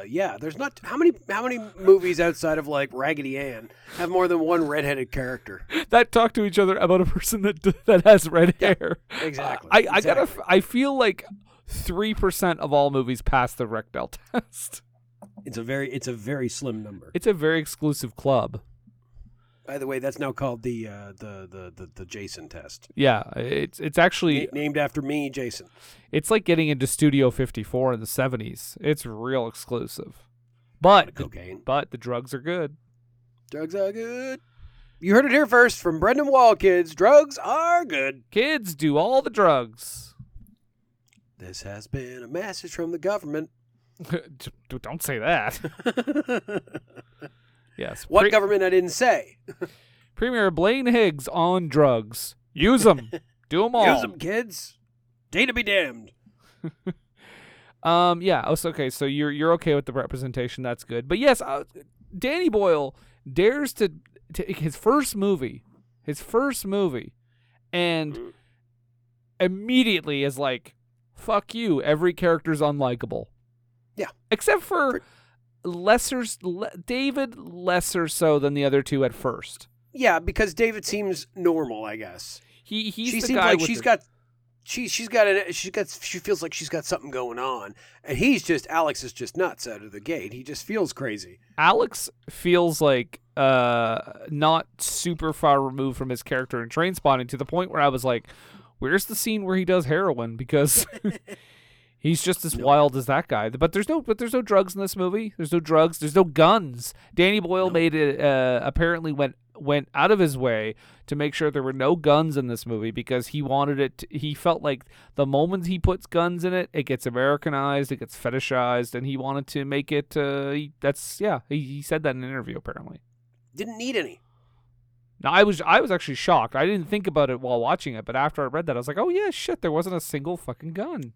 yeah, there's not how many movies outside of like Raggedy Ann have more than one redheaded character that talk to each other about a person that has red hair. Exactly. I feel like 3% of all movies pass the Rexdale test. It's a very slim number. It's a very exclusive club. By the way, that's now called the Jason test. Yeah, it's actually named after me, Jason. It's like getting into Studio 54 in the 70s. It's real exclusive, but cocaine. But the drugs are good. Drugs are good. You heard it here first from Brendan Wall, kids. Drugs are good. Kids do all the drugs. This has been a message from the government. Don't say that. Yes. What government? I didn't say. Premier Blaine Higgs on drugs. Use them. Do them all. Use them, kids. Day to be damned. Yeah. Oh, okay. So you're okay with the representation. That's good. But yes, Danny Boyle dares to his first movie, and immediately is like, "Fuck you." Every character's unlikable. Yeah. Except for David lesser so than the other two at first. Yeah, because David seems normal, I guess. She seems like she feels like she's got something going on, and Alex is just nuts out of the gate. He just feels crazy. Alex feels like not super far removed from his character in Trainspotting, to the point where I was like, where's the scene where he does heroin? Because he's just as wild as that guy. But there's no drugs in this movie. There's no drugs. There's no guns. Danny Boyle made it. Apparently went out of his way to make sure there were no guns in this movie because he wanted it. He felt like the moment he puts guns in it, it gets Americanized, it gets fetishized, and he wanted to make it. He said that in an interview. Apparently, didn't need any. Now, I was actually shocked. I didn't think about it while watching it, but after I read that, I was like, oh yeah, shit, there wasn't a single fucking gun.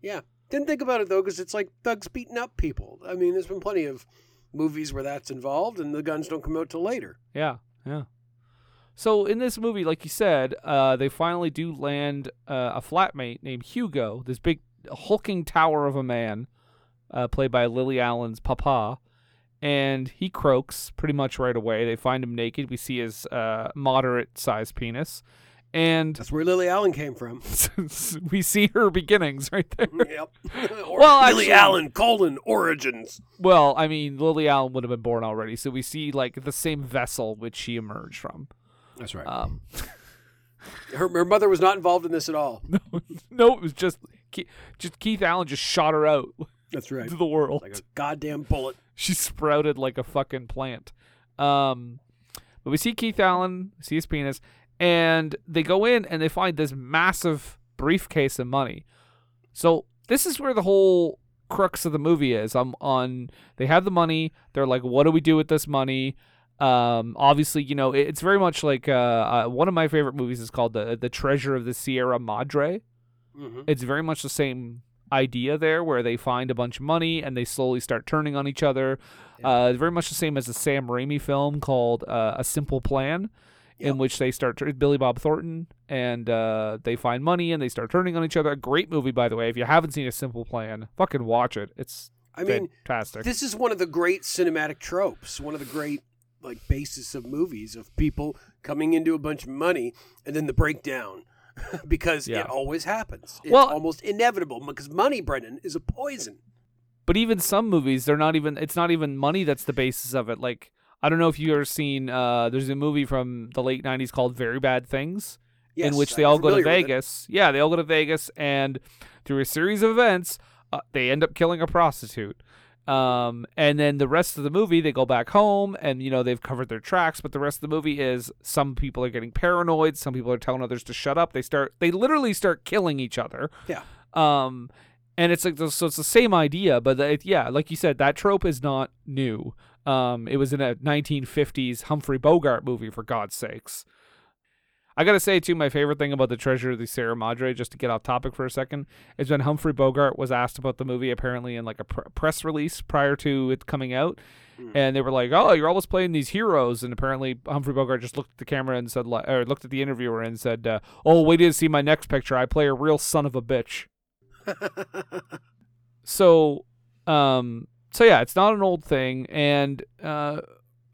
Yeah. Didn't think about it, though, because it's like thugs beating up people. I mean, there's been plenty of movies where that's involved, and the guns don't come out till later. Yeah. So in this movie, like you said, they finally do land a flatmate named Hugo, this big hulking tower of a man, played by Lily Allen's papa, and he croaks pretty much right away. They find him naked. We see his moderate-sized penis. And that's where Lily Allen came from. We see her beginnings right there. Yep. Lily Allen, origins. Well, I mean, Lily Allen would have been born already, so we see like the same vessel which she emerged from. That's right. Her mother was not involved in this at all. No, it was just Keith Allen just shot her out. That's right. To the world like a goddamn bullet. She sprouted like a fucking plant. But we see Keith Allen, see his penis. And they go in and they find this massive briefcase of money. So this is where the whole crux of the movie is. They have the money. They're like, what do we do with this money? Obviously, you know, it's very much like one of my favorite movies is called The Treasure of the Sierra Madre. Mm-hmm. It's very much the same idea there where they find a bunch of money and they slowly start turning on each other. Yeah. Very much the same as a Sam Raimi film called A Simple Plan, yep. in which they start Billy Bob Thornton and they find money and they start turning on each other. A great movie, by the way. If you haven't seen A Simple Plan, fucking watch it. It's fantastic. This is one of the great cinematic tropes, one of the great like basis of movies of people coming into a bunch of money and then the breakdown. Because it always happens. It's almost inevitable because money, Brennan, is a poison. But even some movies, they're not even. It's not even money that's the basis of it. Like I don't know if you've ever seen. There's a movie from the late '90s called Very Bad Things, in which they all go to Vegas. Yeah, they all go to Vegas, and through a series of events, they end up killing a prostitute. And then the rest of the movie, they go back home and, you know, they've covered their tracks. But the rest of the movie is some people are getting paranoid. Some people are telling others to shut up. They literally start killing each other. Yeah. And it's like, so it's the same idea. But like you said, that trope is not new. It was in a 1950s Humphrey Bogart movie, for God's sakes. I got to say, too, my favorite thing about The Treasure of the Sierra Madre, just to get off topic for a second, is when Humphrey Bogart was asked about the movie, apparently in like a press release prior to it coming out. And they were like, oh, you're always playing these heroes. And apparently Humphrey Bogart just looked at the camera and said, or looked at the interviewer and said, oh, wait to see my next picture. I play a real son of a bitch. So yeah, it's not an old thing. And,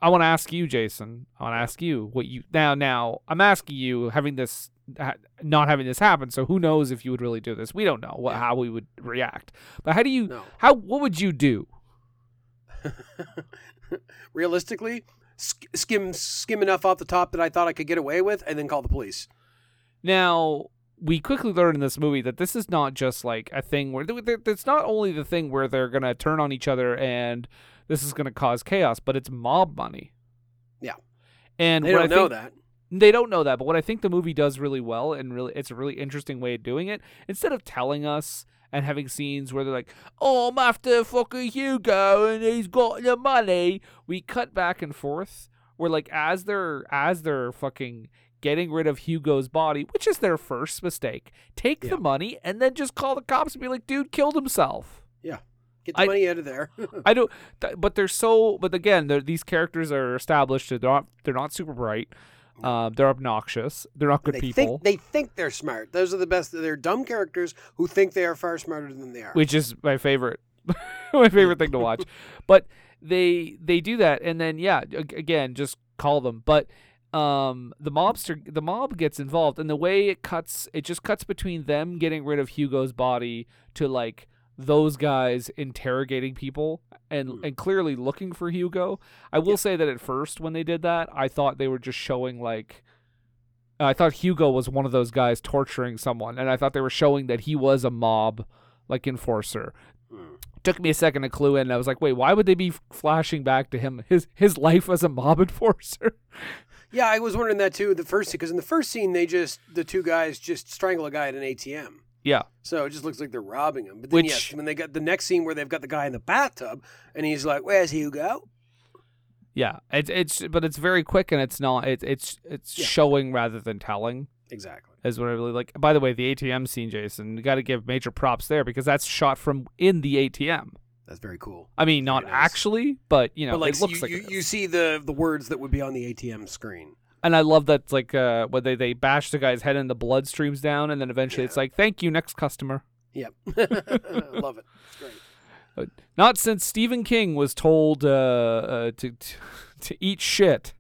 I want to ask you, Jason. I want to ask you what you now. I'm asking you, having this, not having this happen. So who knows if you would really do this? We don't know how we would react. But how do you? What would you do? Realistically, skim enough off the top that I thought I could get away with, and then call the police. Now we quickly learn in this movie that this is not just like a thing where it's not only the thing where they're gonna turn on each other and. This is going to cause chaos, but it's mob money. Yeah. And they don't know that. They don't know that, but what I think the movie does really well, and really it's a really interesting way of doing it, instead of telling us and having scenes where they're like, oh, I'm after fucking Hugo and he's got the money, we cut back and forth. We're like, as they're fucking getting rid of Hugo's body, which is their first mistake, take the money and then just call the cops and be like, dude killed himself. Yeah. Get the money out of there. I don't, but they're so. But again, these characters are established. They're not super bright. They're obnoxious. They're not good people. They think they're smart. Those are the best. They're dumb characters who think they are far smarter than they are. Which is my favorite. My favorite thing to watch. But they do that, and then again, just call them. But the mob gets involved, and the way it cuts, it just cuts between them getting rid of Hugo's body to like. Those guys interrogating people and clearly looking for Hugo. I will say that at first when they did that, I thought they were just showing I thought Hugo was one of those guys torturing someone, and I thought they were showing that he was a mob enforcer. Took me a second to clue in, and I was like, wait, why would they be flashing back to him his life as a mob enforcer? Yeah, I was wondering that too. In the first scene, the two guys just strangle a guy at an ATM. Yeah. So it just looks like they're robbing him. But then, when they got the next scene where they've got the guy in the bathtub and he's like, "Where's Hugo?" Yeah, but it's very quick and it's not. It's showing rather than telling. Exactly. Is what I really like. By the way, the ATM scene, Jason, you got to give major props there because that's shot from in the ATM. That's very cool. I mean, not actually, but you know, it looks like it is. You see the words that would be on the ATM screen. And I love that, when they bash the guy's head and the blood streams down, and then eventually it's like, thank you, next customer. Yep. Love it. It's great. Not since Stephen King was told to eat shit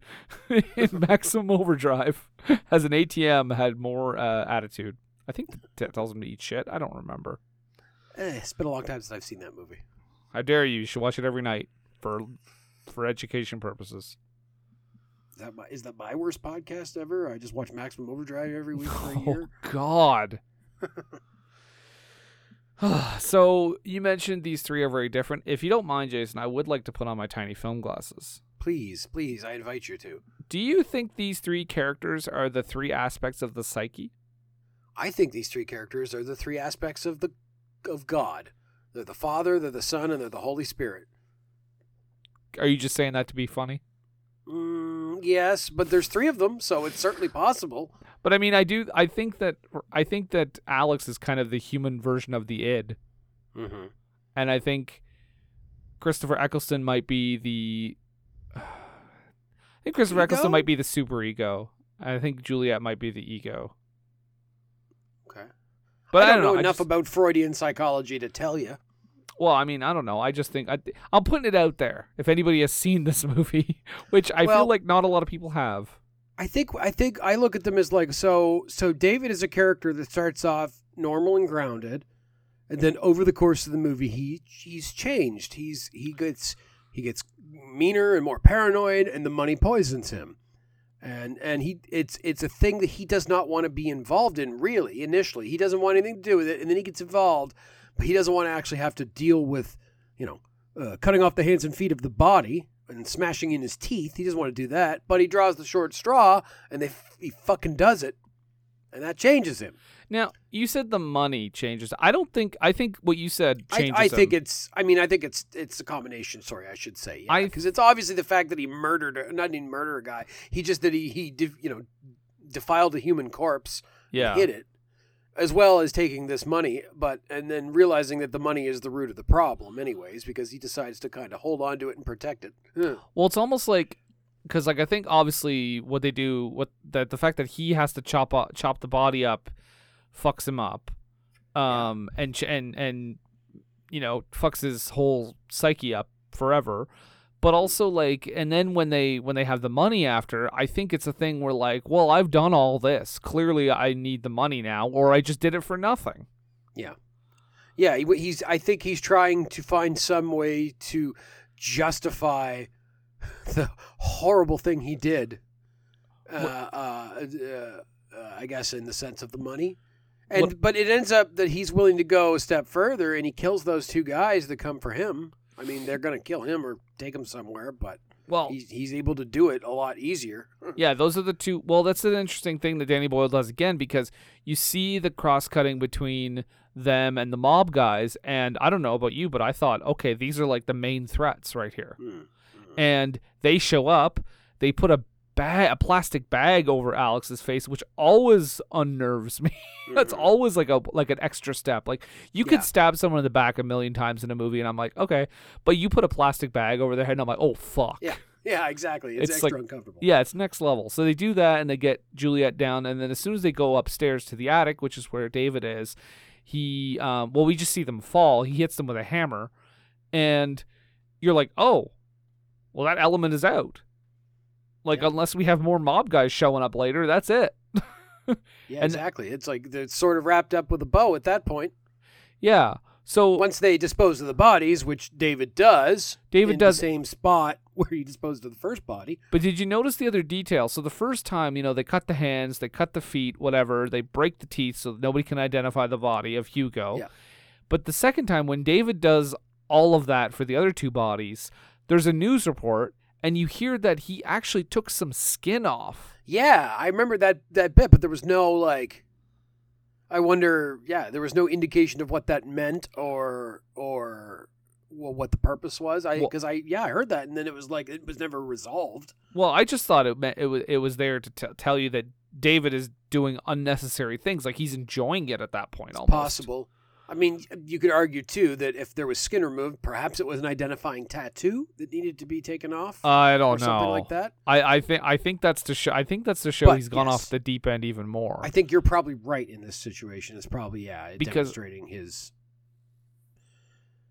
in Maximum Overdrive as an ATM had more attitude. I think that tells him to eat shit. I don't remember. It's been a long time since I've seen that movie. I dare you. You should watch it every night for education purposes. Is that my worst podcast ever? I just watch Maximum Overdrive every week for a year. Oh, God. So you mentioned these three are very different. If you don't mind, Jason, I would like to put on my tiny film glasses. Please, please, I invite you to. Do you think these three characters are the three aspects of the psyche? I think these three characters are the three aspects of God. They're the Father, they're the Son, and they're the Holy Spirit. Are you just saying that to be funny? Yes, but there's three of them, so it's certainly possible. But I mean, I think that Alex is kind of the human version of the id. Mm-hmm. And I think Christopher Eccleston might be the... I think Christopher Eccleston might be the superego. I think Juliet might be the ego. Okay. But I don't know enough about Freudian psychology to tell you. Well, I mean, I don't know. I just think... I'm putting it out there. If anybody has seen this movie, which I feel like not a lot of people have. I think I look at them as like... So David is a character that starts off normal and grounded. And then over the course of the movie, he's changed. He gets meaner and more paranoid, and the money poisons him. And it's a thing that he does not want to be involved in, really, initially. He doesn't want anything to do with it, and then he gets involved, but he doesn't want to actually have to deal with, cutting off the hands and feet of the body and smashing in his teeth. He doesn't want to do that, but he draws the short straw, and he fucking does it, and that changes him. Now, you said the money changes. I think what you said changes him. I think it's a combination. Sorry, I should say. Yeah, because it's obviously the fact that he not even murdered a guy. He just that he defiled a human corpse and hid it, as well as taking this money, and then realizing that the money is the root of the problem anyways, because he decides to kind of hold on to it and protect it. Yeah. Well, it's almost like... Because, I think, obviously, the fact that he has to chop the body up fucks him up, and fucks his whole psyche up forever. But also, and then when they have the money after, I think it's a thing where, well, I've done all this. Clearly, I need the money now, or I just did it for nothing. Yeah. Yeah, I think he's trying to find some way to justify... the horrible thing he did, I guess, in the sense of the money. But it ends up that he's willing to go a step further, and he kills those two guys that come for him. I mean, they're going to kill him or take him somewhere, but he's able to do it a lot easier. Yeah, those are the two. Well, that's an interesting thing that Danny Boyle does again, because you see the cross-cutting between them and the mob guys, and I don't know about you, but I thought, okay, these are the main threats right here. Hmm. And they show up, they put a plastic bag over Alex's face, which always unnerves me. That's always an extra step. You could stab someone in the back 1,000,000 times in a movie, and I'm like, okay. But you put a plastic bag over their head, and I'm like, oh, fuck. Yeah, exactly. It's extra uncomfortable. Yeah, it's next level. So they do that, and they get Juliet down, and then as soon as they go upstairs to the attic, which is where David is, he, we just see them fall. He hits them with a hammer, and you're like, oh. Well, that element is out. Unless we have more mob guys showing up later, that's it. Exactly. It's it's sort of wrapped up with a bow at that point. Yeah. So once they dispose of the bodies, which David does in the same spot where he disposed of the first body. But did you notice the other detail? So the first time, they cut the hands, they cut the feet, whatever. They break the teeth so that nobody can identify the body of Hugo. Yeah. But the second time, when David does all of that for the other two bodies... There's a news report, and you hear that he actually took some skin off. Yeah, I remember that bit, but there was no, I wonder, there was no indication of what that meant or what the purpose was. I heard that, and then it was it was never resolved. Well, I just thought it meant it was there to tell you that David is doing unnecessary things. He's enjoying it at that point. It's almost possible. I mean, you could argue, too, that if there was skin removed, perhaps it was an identifying tattoo that needed to be taken off. I don't know. Something like that. I think that's to show. He's gone off the deep end even more. I think you're probably right in this situation. It's probably demonstrating his.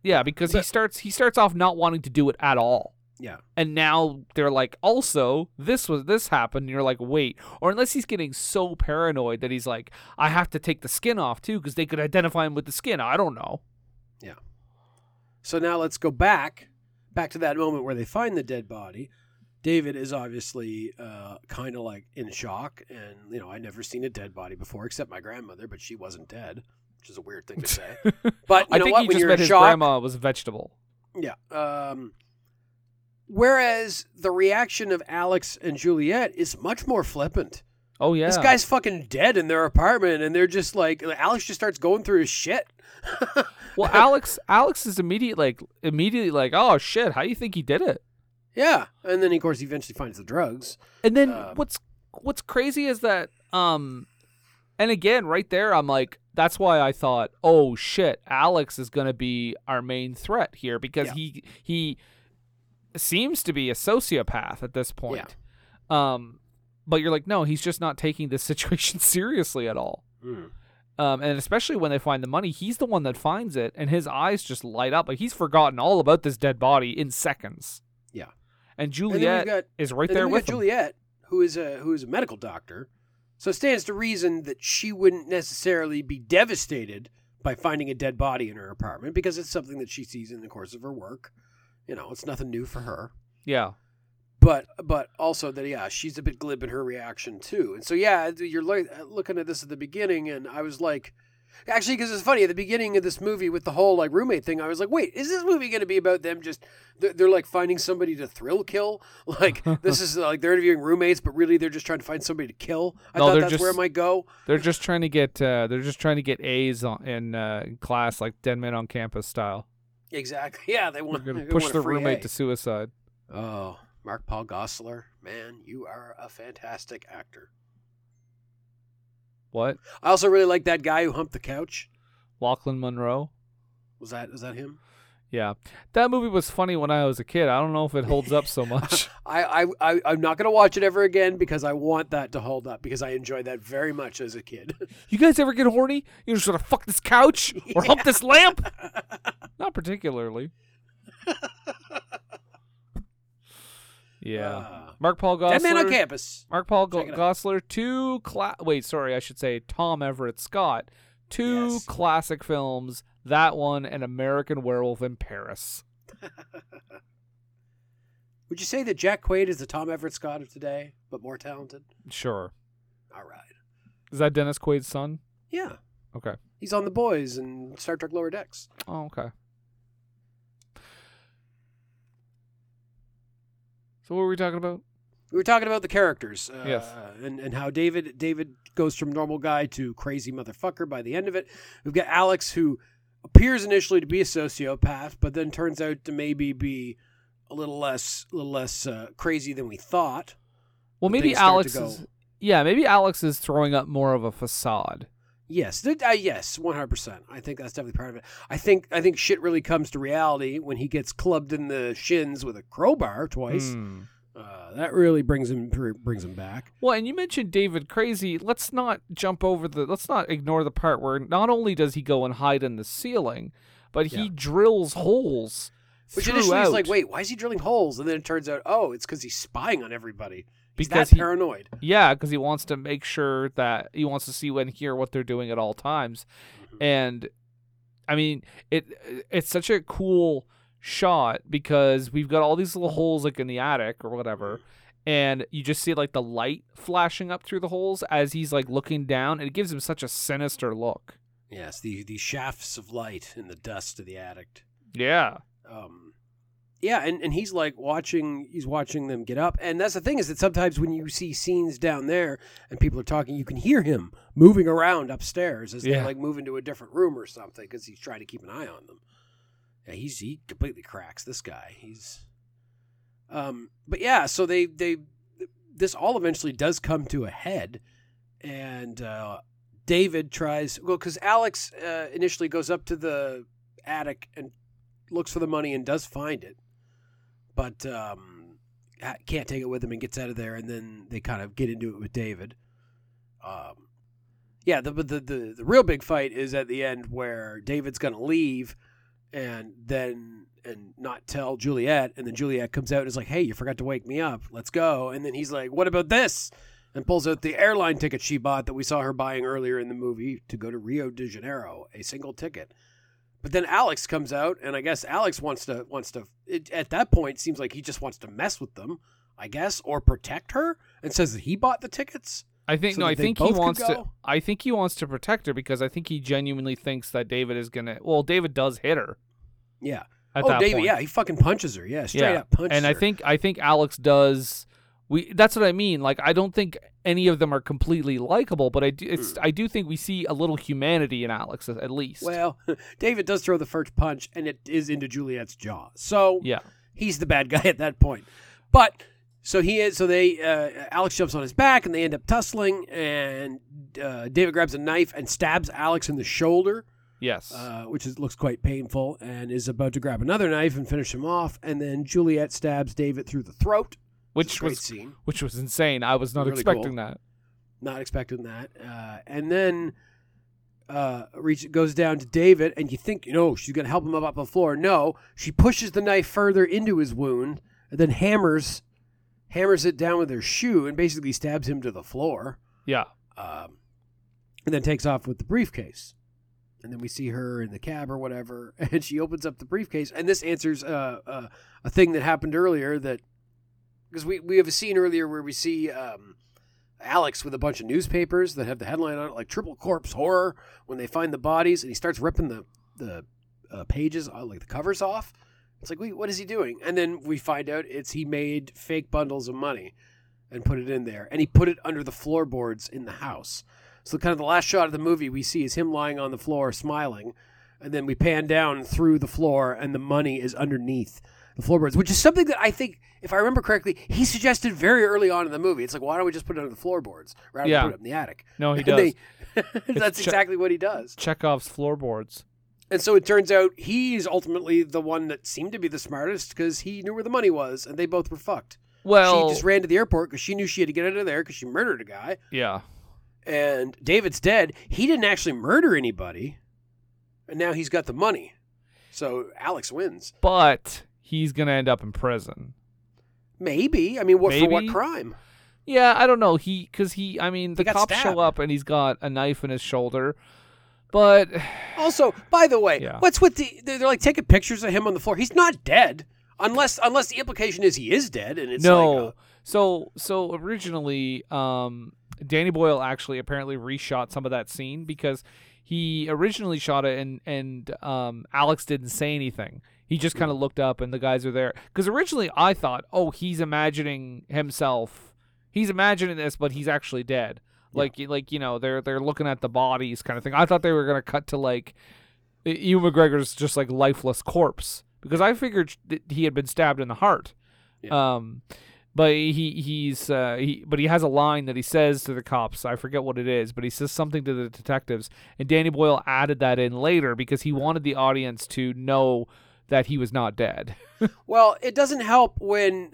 Yeah, because he starts off not wanting to do it at all. Yeah, and now they're like, also this happened. And you're like, wait, or unless he's getting so paranoid that he's like, I have to take the skin off too because they could identify him with the skin. I don't know. Yeah. So now let's go back to that moment where they find the dead body. David is obviously kind of in shock, and I'd never seen a dead body before except my grandmother, but she wasn't dead, which is a weird thing to say. But you know what? When you're in shock, his grandma was a vegetable. Yeah. Whereas the reaction of Alex and Juliet is much more flippant. Oh, yeah. This guy's fucking dead in their apartment, and they're just Alex just starts going through his shit. Well, Alex is immediately oh, shit, how do you think he did it? Yeah. And then, of course, he eventually finds the drugs. And then what's crazy is that, and again, right there, I'm like, that's why I thought, oh shit, Alex is going to be our main threat here, because he seems to be a sociopath at this point. Yeah. But you're like, no, he's just not taking this situation seriously at all. Mm. And especially when they find the money, he's the one that finds it, and his eyes just light up. Like, he's forgotten all about this dead body in seconds. Yeah. And Juliet is right there with him. Juliet, who is a medical doctor. So it stands to reason that she wouldn't necessarily be devastated by finding a dead body in her apartment, because it's something that she sees in the course of her work. You know, it's nothing new for her. Yeah. But also that, yeah, she's a bit glib in her reaction too. And so, yeah, you're looking at this at the beginning, and I was like, actually, because it's funny, at the beginning of this movie with the whole like roommate thing, I was like, wait, is this movie going to be about them just, they're like finding somebody to thrill kill? Like, this is like they're interviewing roommates, but really they're just trying to find somebody to kill. I thought that's where it might go. They're just trying to get A's in class, like Dead Men on Campus style. Exactly. Yeah, they want to push their roommate to suicide. Oh, Mark Paul Gosselaar, man, you are a fantastic actor. What? I also really like that guy who humped the couch. Lachlan Monroe. Was that him? Yeah. That movie was funny when I was a kid. I don't know if it holds up so much. I'm not going to watch it ever again, because I want that to hold up, because I enjoyed that very much as a kid. You guys ever get horny? You just want to fuck this couch or hump this lamp? Not particularly. Yeah, Mark Paul Gosselaar. Dead Man on Campus. Mark Paul Gosselaar to Tom Everett Scott. Two classic films. That one and American Werewolf in Paris. Would you say that Jack Quaid is the Tom Everett Scott of today, but more talented? Sure. All right. Is that Dennis Quaid's son? Yeah. Okay. He's on The Boys and Star Trek Lower Decks. Oh, okay. So what were we talking about? We were talking about the characters, yes, and how David goes from normal guy to crazy motherfucker by the end of it. We've got Alex, who appears initially to be a sociopath, but then turns out to maybe be a little less crazy than we thought. Well, maybe Alex is throwing up more of a facade. Yes, 100%. I think that's definitely part of it. I think shit really comes to reality when he gets clubbed in the shins with a crowbar twice. Mm. That really brings him back. Well, and you mentioned David Crazy. Let's not ignore the part where not only does he go and hide in the ceiling, but he drills holes. Which initially is like, wait, why is he drilling holes? And then it turns out, oh, it's because he's spying on everybody. Because he's paranoid. Yeah, because he wants to make sure that he wants to see and hear what they're doing at all times. Mm-hmm. And, I mean, it's such a cool shot, because we've got all these little holes like in the attic or whatever, and you just see like the light flashing up through the holes as he's like looking down, and it gives him such a sinister look. Yes, the shafts of light in the dust of the attic. Yeah. Yeah, and he's like watching them get up. And that's the thing, is that sometimes when you see scenes down there and people are talking, you can hear him moving around upstairs as they like move into a different room or something, because he's trying to keep an eye on them. Yeah, he completely cracks, this guy. But yeah, so they this all eventually does come to a head, and David tries, well, because Alex initially goes up to the attic and looks for the money and does find it, but can't take it with him and gets out of there, and then they kind of get into it with David. The real big fight is at the end, where David's going to leave and not tell Juliet, and then Juliet comes out and is like, hey, you forgot to wake me up, let's go. And then he's like, what about this? And pulls out the airline ticket she bought that we saw her buying earlier in the movie to go to Rio de Janeiro, a single ticket. But then Alex comes out, and I guess Alex wants to. It, at that point, seems like he just wants to mess with them, I guess, or protect her, and says that he bought the tickets. I think he wants to protect her, because I think he genuinely thinks that David is gonna. Well, David does hit her. Yeah. At that point. Yeah, he fucking punches her. Yeah, straight up punches her. And I think Alex does. That's what I mean. Like, I don't think any of them are completely likable, but I do think we see a little humanity in Alex, at least. Well, David does throw the first punch, and it is into Juliet's jaw. So he's the bad guy at that point. But So he is. So they Alex jumps on his back, and they end up tussling. And David grabs a knife and stabs Alex in the shoulder. Yes, which is, looks quite painful, and is about to grab another knife and finish him off. And then Juliet stabs David through the throat, which was insane. I was not really expecting that. Not expecting that. And then goes down to David, and you think, she's going to help him up the floor. No, she pushes the knife further into his wound, and then hammers it down with her shoe and basically stabs him to the floor. Yeah. And then takes off with the briefcase. And then we see her in the cab or whatever, and she opens up the briefcase, and this answers a thing that happened earlier, that because we have a scene earlier where we see Alex with a bunch of newspapers that have the headline on it, like Triple Corpse Horror, when they find the bodies, and he starts ripping the pages, like the covers off. It's like, wait, what is he doing? And then we find out he made fake bundles of money and put it in there, and he put it under the floorboards in the house. So kind of the last shot of the movie we see is him lying on the floor smiling, and then we pan down through the floor, and the money is underneath the floorboards, which is something that I think, if I remember correctly, he suggested very early on in the movie. It's like, why don't we just put it under the floorboards rather than put it in the attic? No, he does. That's exactly what he does. Chekhov's floorboards. And so it turns out he's ultimately the one that seemed to be the smartest, because he knew where the money was, and they both were fucked. Well, she just ran to the airport because she knew she had to get out of there because she murdered a guy. Yeah. And David's dead. He didn't actually murder anybody. And now he's got the money. So Alex wins. But he's going to end up in prison. Maybe. I mean, for what crime? Yeah, I don't know. The cops show up and he's got a knife in his shoulder. But also, by the way, what's with they're like taking pictures of him on the floor. He's not dead. Unless the implication is he is dead, and it's So originally, Danny Boyle actually apparently reshot some of that scene, because he originally shot it and Alex didn't say anything. He just kind of looked up and the guys are there. Because originally I thought, he's imagining himself. He's imagining this, but he's actually dead. They're looking at the bodies kind of thing. I thought they were going to cut to like Ewan McGregor's just like lifeless corpse, because I figured he had been stabbed in the heart. Yeah. But he has a line that he says to the cops. I forget what it is, but he says something to the detectives. And Danny Boyle added that in later because he wanted the audience to know that he was not dead. Well, it doesn't help when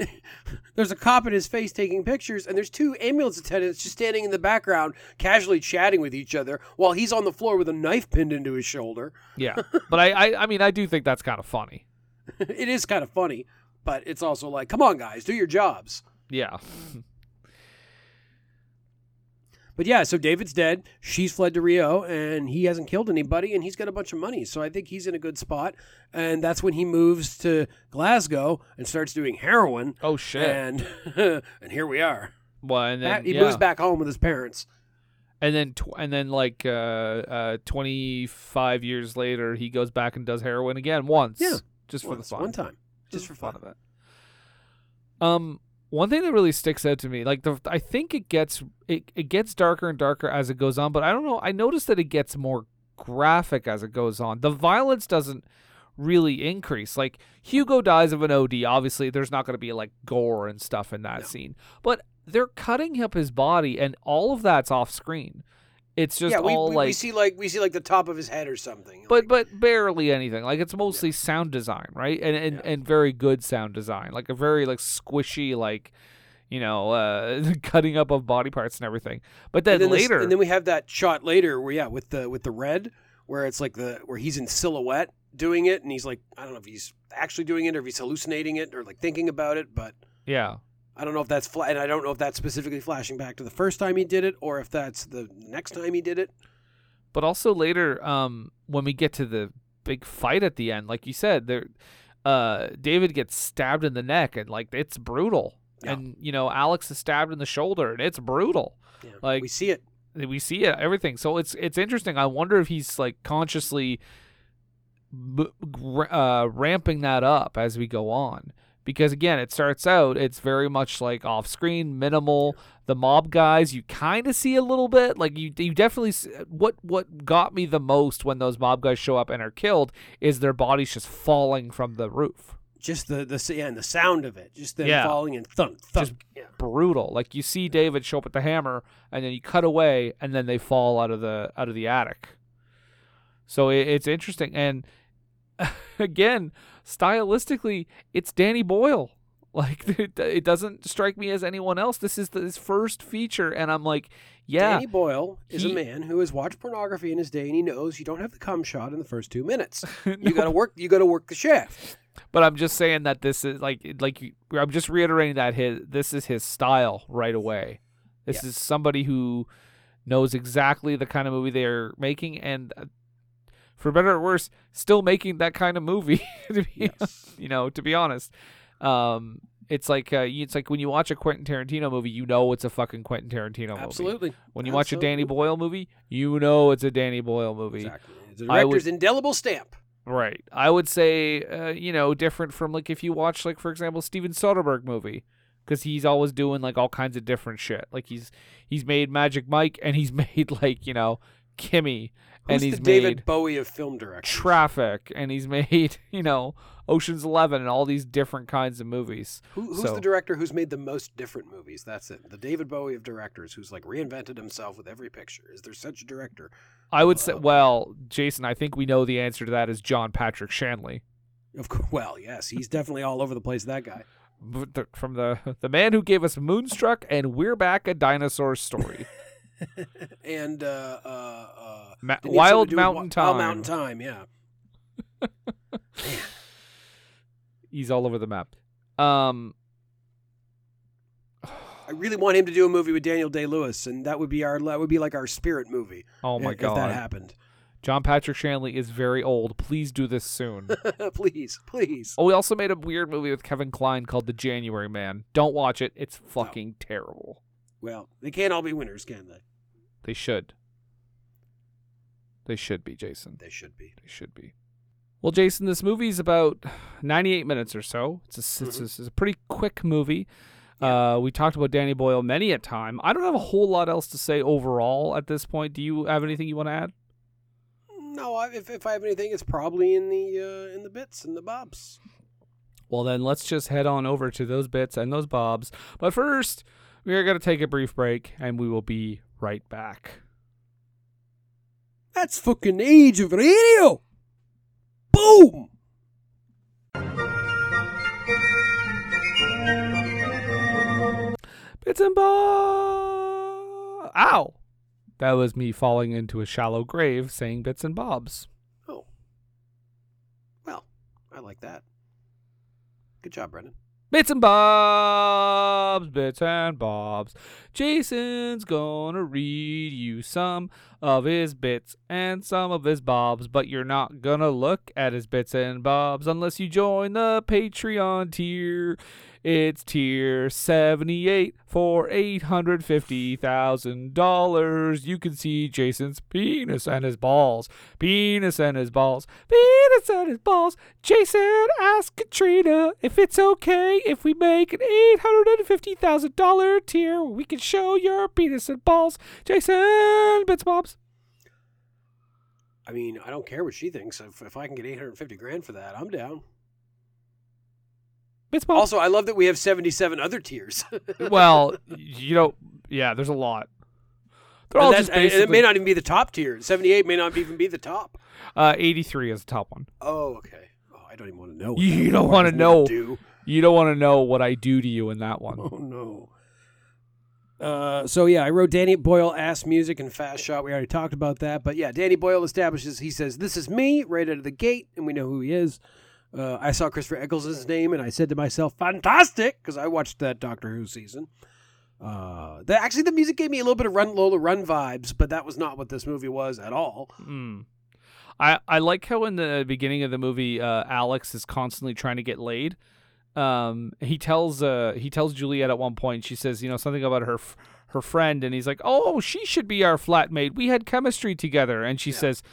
there's a cop in his face taking pictures, and there's two ambulance attendants just standing in the background, casually chatting with each other while he's on the floor with a knife pinned into his shoulder. Yeah, but I do think that's kind of funny. It is kind of funny. But it's also like, come on, guys, do your jobs. Yeah. But yeah, so David's dead. She's fled to Rio, and he hasn't killed anybody, and he's got a bunch of money. So I think he's in a good spot. And that's when he moves to Glasgow and starts doing heroin. Oh, shit. And and here we are. Well, and then, he moves back home with his parents. And then, 25 years later, he goes back and does heroin again once. Yeah. Just for the fun. One time. Just for fun of it. One thing that really sticks out to me, like I think it gets darker and darker as it goes on, but I don't know. I noticed that it gets more graphic as it goes on. The violence doesn't really increase. Like Hugo dies of an OD. Obviously, there's not going to be like gore and stuff in that scene, but they're cutting up his body, and all of that's off screen. It's just we see the top of his head or something, but barely anything. Like it's mostly sound design, right? And very good sound design, like a very like squishy, like cutting up of body parts and everything. But then later, and then we have that shot later where with the red, where it's like where he's in silhouette doing it, and he's like, I don't know if he's actually doing it or if he's hallucinating it or like thinking about it, but yeah. I don't know if that's and I don't know if that's specifically flashing back to the first time he did it or if that's the next time he did it. But also later, when we get to the big fight at the end, like you said, David gets stabbed in the neck, and like it's brutal. Yeah. And Alex is stabbed in the shoulder, and it's brutal. Yeah. Like we see it, everything. So it's interesting. I wonder if he's like consciously ramping that up as we go on. Because, again, it starts out, it's very much, like, off-screen, minimal. The mob guys, you kind of see a little bit. Like, you definitely see, what got me the most when those mob guys show up and are killed is their bodies just falling from the roof. Just the sound of it, just them falling and thump, thump. Just brutal. Like you see David show up with the hammer, and then you cut away, and then they fall out of the attic. So it's interesting, and again, stylistically, it's Danny Boyle. Like it doesn't strike me as anyone else. This is his first feature, and I'm like, Danny Boyle is a man who has watched pornography in his day, and he knows you don't have the cum shot in the first 2 minutes. No. You got to work the shaft. But I'm just saying that this is like I'm just reiterating that this is his style right away. This is somebody who knows exactly the kind of movie they're making, and for better or worse, still making that kind of movie. To be honest, it's like when you watch a Quentin Tarantino movie, you know it's a fucking Quentin Tarantino movie. Absolutely. When you watch a Danny Boyle movie, you know it's a Danny Boyle movie. Exactly. The director's indelible stamp. Right. I would say, different from like if you watch like, for example, Steven Soderbergh movie, because he's always doing like all kinds of different shit. Like he's made Magic Mike, and he's made like, Kimmy. Who's and he's the David made Bowie of film direction? Traffic. And he's made, Ocean's 11 and all these different kinds of movies. Who's the director who's made the most different movies? That's it. The David Bowie of directors who's like reinvented himself with every picture. Is there such a director? I would say, well, Jason, I think we know the answer to that is John Patrick Shanley. Of course, well, yes, he's definitely all over the place, that guy. From the man who gave us Moonstruck and We're Back, A Dinosaur Story. And Wild Mountain Time, yeah. He's all over the map. I really want him to do a movie with Daniel Day-Lewis, and that would be like our Spirit movie. Oh my god, if that happened. John Patrick Shanley is very old. Please do this soon. please. Oh, we also made a weird movie with Kevin Kline called The January Man. Don't watch it. It's fucking terrible. Well, they can't all be winners, can they? They should. They should be, Jason. They should be. Well, Jason, this movie's about 98 minutes or so. It's a pretty quick movie. Yeah. We talked about Danny Boyle many a time. I don't have a whole lot else to say overall at this point. Do you have anything you want to add? No, if I have anything, it's probably in the bits and the bobs. Well, then let's just head on over to those bits and those bobs. But first, we are going to take a brief break, and we will be right back. That's fucking Age of Radio! Boom! Bits and bobs! Ow! That was me falling into a shallow grave saying bits and bobs. Oh. Well, I like that. Good job, Brendan. Bits and bobs, bits and bobs. Jason's gonna read you some of his bits and some of his bobs, but you're not gonna look at his bits and bobs unless you join the Patreon tier. It's tier 78 for $850,000. You can see Jason's penis and his balls. Penis and his balls. Penis and his balls. Jason asked Katrina if it's okay if we make an $850,000 tier. We can show your penis and balls. Jason, bits bobs. I mean, I don't care what she thinks. If I can get $850,000 for that, I'm down. Also, I love that we have 77 other tiers. Well, there's a lot. They're all just basically... It may not even be the top tier. 78 may not even be the top. 83 is the top one. Oh, okay. Oh, I don't even want to know. You don't want to know. You don't want to know what I do to you in that one. Oh, no. I wrote Danny Boyle ass music and fast shot. We already talked about that. But yeah, Danny Boyle establishes, he says, this is me right out of the gate. And we know who he is. I saw Christopher Eccleston's name, and I said to myself, fantastic, because I watched that Doctor Who season. The music gave me a little bit of Run Lola Run vibes, but that was not what this movie was at all. Mm. I like how in the beginning of the movie, Alex is constantly trying to get laid. He tells Juliet at one point, she says, something about her friend, and he's like, oh, she should be our flatmate. We had chemistry together. And she says,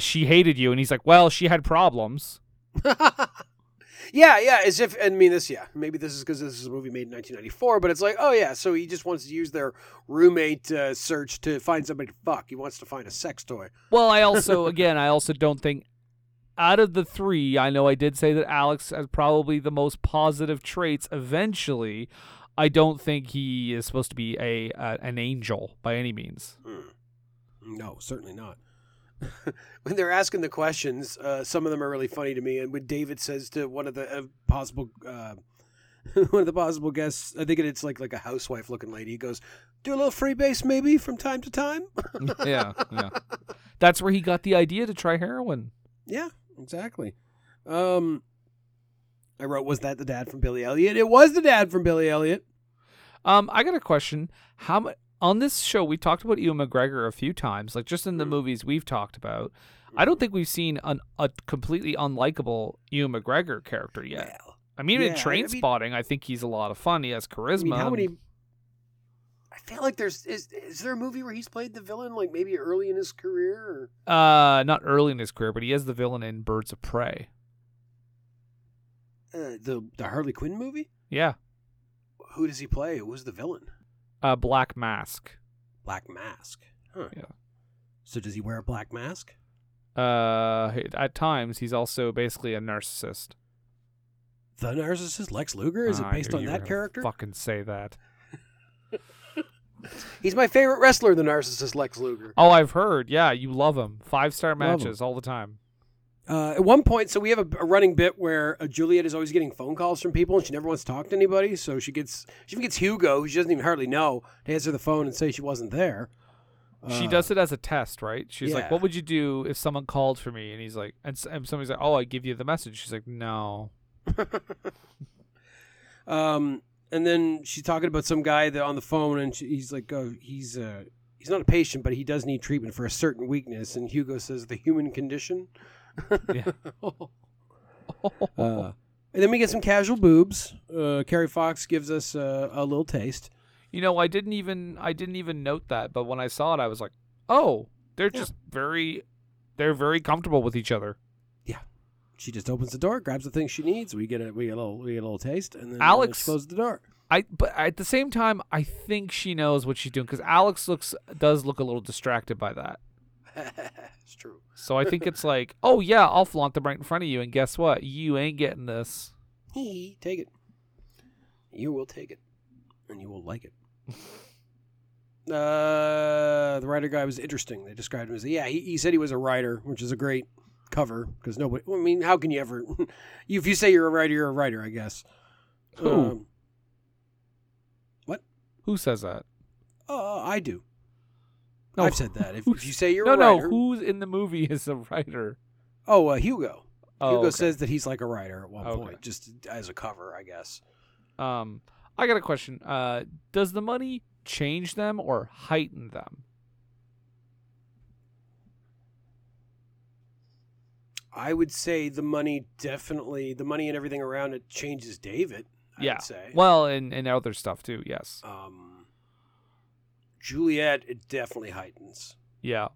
she hated you. And he's like, well, she had problems. As if, I mean, this, maybe this is because this is a movie made in 1994, but it's like, oh yeah, so he just wants to use their roommate search to find somebody to fuck. He wants to find a sex toy. Well, I also don't think out of the three, I know I did say that Alex has probably the most positive traits eventually. I don't think he is supposed to be an angel by any means. No, certainly not. When they're asking the questions, some of them are really funny to me. And when David says to one of the possible guests, I think it's like a housewife looking lady, he goes, "Do a little freebase maybe from time to time." Yeah. That's where he got the idea to try heroin. Yeah, exactly. I wrote, was that the dad from Billy Elliot? It was the dad from Billy Elliot. I got a question. On this show, we talked about Ewan McGregor a few times, like just in the movies we've talked about. I don't think we've seen a completely unlikable Ewan McGregor character yet. Well, I mean, in Trainspotting, I think he's a lot of fun. He has charisma. I mean, how many... I feel like there's... Is there a movie where he's played the villain, like maybe early in his career? Or... not early in his career, but he is the villain in Birds of Prey. The Harley Quinn movie? Yeah. Who does he play? Who's the villain? Black Mask. Black Mask. Huh. Yeah. So does he wear a black mask? At times, he's also basically a narcissist. The narcissist, Lex Luger? Is it based on that character? Fucking say that. He's my favorite wrestler, the narcissist Lex Luger. Oh, I've heard. Yeah, you love him. 5-star matches all the time. At one point, so we have a running bit where Juliet is always getting phone calls from people, and she never wants to talk to anybody. So she even gets Hugo, who she doesn't even hardly know, to answer the phone and say she wasn't there. She does it as a test, right? She's like, "What would you do if someone called for me?" And he's like, and somebody's like, "Oh, I give you the message." She's like, "No." And then she's talking about some guy that on the phone, and he's like, "Oh, he's not a patient, but he does need treatment for a certain weakness." And Hugo says, "The human condition." Yeah. And then we get some casual boobs. Carrie Fox gives us a little taste. You know, I didn't even note that, but when I saw it, I was like, "Oh, they're very comfortable with each other." Yeah. She just opens the door, grabs the thing she needs. We get a little taste, and then Alex closes the door. But at the same time, I think she knows what she's doing because Alex does look a little distracted by that. It's true. So I think it's like, oh yeah, I'll flaunt them right in front of you, and guess what? You ain't getting this. Take it. You will take it, and you will like it. The writer guy was interesting. They described him as he said he was a writer, which is a great cover because nobody. I mean, how can you ever? If you say you're a writer, you're a writer, I guess. Who? What? Who says that? Oh, I do. No, I've said that. If you say you're a writer... No, who's in the movie is a writer? Oh, Hugo. Oh, Hugo says that he's like a writer at one point, just as a cover, I guess. I got a question. Does the money change them or heighten them? I would say the money definitely... The money and everything around it changes David, I would say. Well, and other stuff too, yes. Juliet, it definitely heightens. Yeah.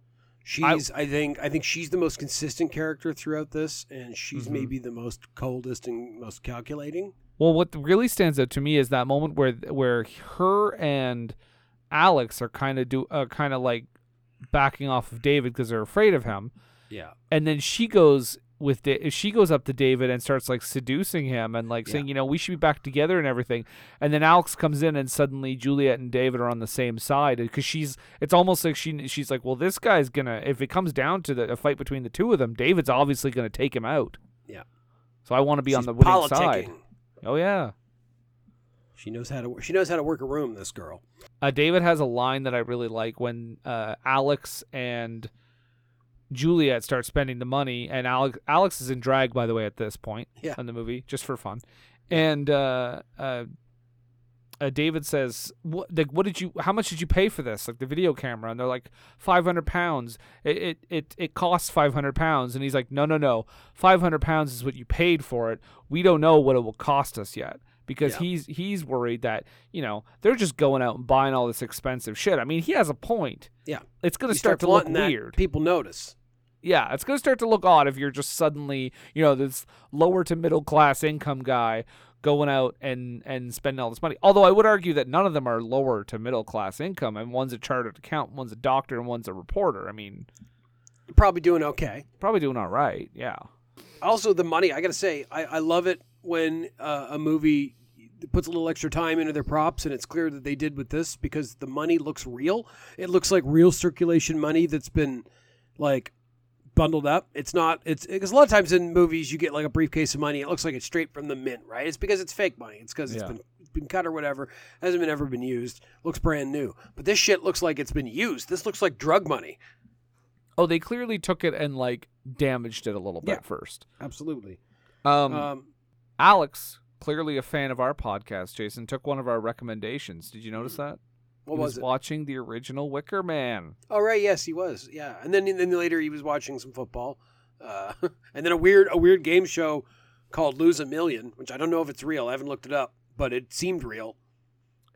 I think she's the most consistent character throughout this, and she's maybe the most coldest and most calculating. Well, what really stands out to me is that moment where her and Alex are kind of like backing off of David because they're afraid of him. Yeah. And then she goes up to David and starts like seducing him and like saying, you know, we should be back together and everything. And then Alex comes in and suddenly Juliet and David are on the same side because it's almost like she's like, well, this guy's gonna, if it comes down to a fight between the two of them, David's obviously gonna take him out. Yeah. So I want to be on the winning side. Oh yeah. She knows how to work a room. This girl. David has a line that I really like when Alex and Juliet starts spending the money, and Alex is in drag, by the way, at this point in the movie, just for fun. And David says, how much did you pay for this? Like the video camera. And they're like, 500 pounds. It costs 500 pounds. And he's like, no. 500 pounds is what you paid for it. We don't know what it will cost us yet. Because he's worried that, you know, they're just going out and buying all this expensive shit. I mean, he has a point. Yeah. It's going to start to look weird. People notice. Yeah, it's going to start to look odd if you're just suddenly, you know, this lower to middle class income guy going out and spending all this money. Although I would argue that none of them are lower to middle class income. I mean, one's a chartered accountant, one's a doctor, and one's a reporter. I mean. Probably doing okay. Probably doing all right, yeah. Also, the money, I got to say, I love it when a movie puts a little extra time into their props, and it's clear that they did with this because the money looks real. It looks like real circulation money that's been, like, bundled up. It's not, it's because a lot of times in movies you get like a briefcase of money. It looks like it's straight from the mint, right? It's because it's fake money. It's because it's been cut or whatever. Hasn't been ever been used. Looks brand new. But this shit looks like it's been used. This looks like drug money. Oh, they clearly took it and like damaged it a little bit first. Absolutely. Alex, clearly a fan of our podcast, Jason, took one of our recommendations. Did you notice that? What was it? Watching the original Wicker Man. Oh, right. Yes, he was. Yeah. And then later he was watching some football. And then a weird game show called Lose a Million, which I don't know if it's real. I haven't looked it up, but it seemed real.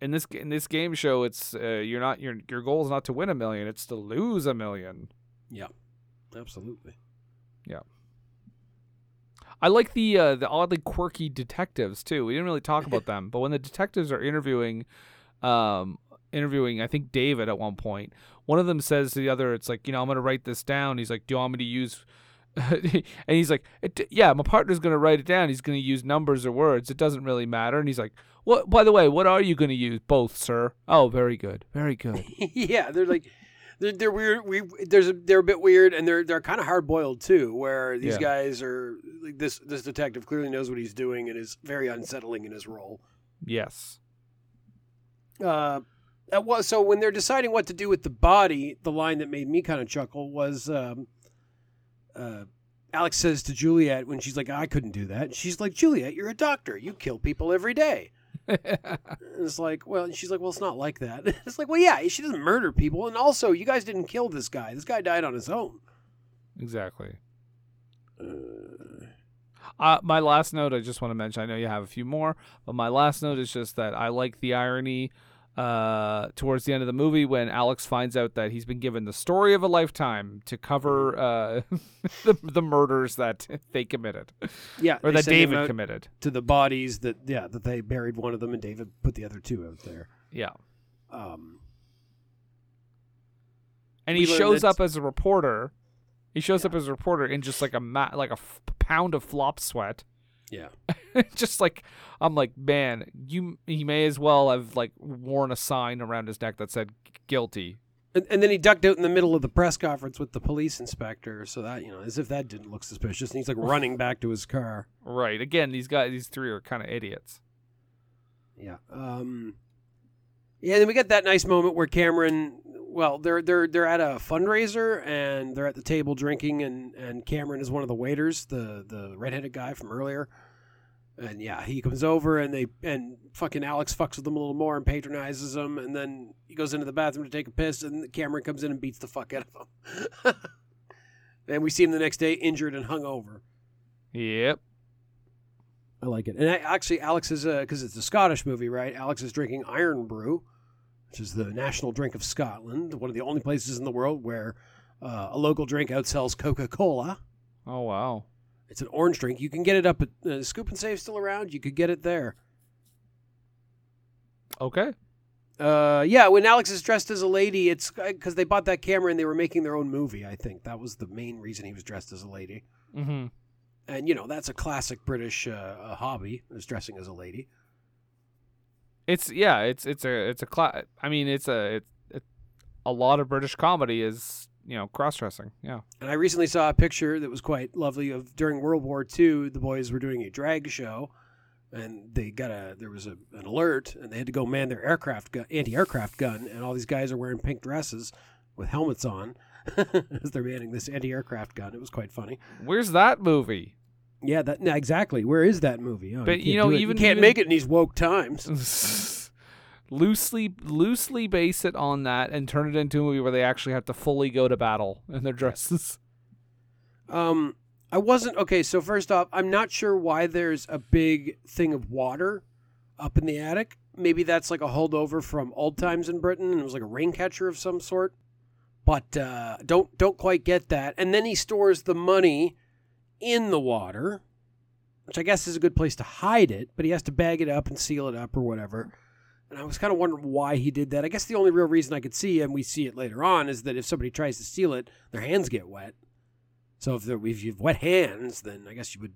In this game show, it's you're not your goal is not to win $1 million. It's to lose $1 million. Yeah, absolutely. Yeah. I like the oddly quirky detectives, too. We didn't really talk about them, but when the detectives are interviewing, I think, David at one point, one of them says to the other, it's like, you know, I'm going to write this down. He's like, do you want me to use... and he's like, yeah, my partner's going to write it down. He's going to use numbers or words. It doesn't really matter. And he's like, "What? By the way, what are you going to use? Both, sir." Oh, very good. Very good. Yeah, they're like... They're weird. They're a bit weird, and they're kind of hard boiled too. Where these guys are, like, this detective clearly knows what he's doing and is very unsettling in his role. Yes. So when they're deciding what to do with the body, the line that made me kind of chuckle was, Alex says to Juliet when she's like, "I couldn't do that." She's like, "Juliet, you're a doctor. You kill people every day." It's like, well, she's like, well, it's not like that. It's like, well, yeah, she doesn't murder people, and also, you guys didn't kill this guy. This guy died on his own. Exactly. My last note, I just want to mention. I know you have a few more, but my last note is just that I like the irony towards the end of the movie when Alex finds out that he's been given the story of a lifetime to cover the murders that they committed, or that David committed, to the bodies that they buried one of them and David put the other two out there. Yeah. And he shows up as a reporter. He shows up as a reporter in just like a pound of flop sweat. Yeah. Just like, I'm like, man, he may as well have like worn a sign around his neck that said guilty. And then he ducked out in the middle of the press conference with the police inspector. So that, you know, as if that didn't look suspicious. And he's like running back to his car. Right. Again, these three are kind of idiots. Yeah. Yeah. Then we get that nice moment where Cameron, well, they're at a fundraiser and they're at the table drinking, and Cameron is one of the waiters, the redheaded guy from earlier. And yeah, he comes over and fucking Alex fucks with him a little more and patronizes him, and then he goes into the bathroom to take a piss, and Cameron comes in and beats the fuck out of him. And we see him the next day injured and hungover. Yep. I like it. And actually, Alex is, because it's a Scottish movie, right? Alex is drinking Iron Brew, which is the national drink of Scotland, one of the only places in the world where a local drink outsells Coca-Cola. Oh, wow. It's an orange drink. You can get it up at Scoop and Save still around. You could get it there. Okay. Yeah, when Alex is dressed as a lady, it's because they bought that camera and they were making their own movie, I think. That was the main reason he was dressed as a lady. Mm-hmm. And, you know, that's a classic British hobby, is dressing as a lady. A lot of British comedy is, you know, cross-dressing. Yeah. And I recently saw a picture that was quite lovely of during World War II, the boys were doing a drag show, and they there was an alert, and they had to go man their anti-aircraft gun, and all these guys are wearing pink dresses with helmets on as they're manning this anti-aircraft gun. It was quite funny. Where's that movie? Yeah, exactly. Where is that movie? Oh, but you can't make it in these woke times. Loosely base it on that and turn it into a movie where they actually have to fully go to battle in their dresses. So first off, I'm not sure why there's a big thing of water up in the attic. Maybe that's like a holdover from old times in Britain, and it was like a rain catcher of some sort. But don't quite get that. And then he stores the money in the water, which I guess is a good place to hide it, but he has to bag it up and seal it up or whatever. And I was kind of wondering why he did that. I guess the only real reason I could see, and we see it later on, is that if somebody tries to steal it, their hands get wet. So if you have wet hands, then I guess you would...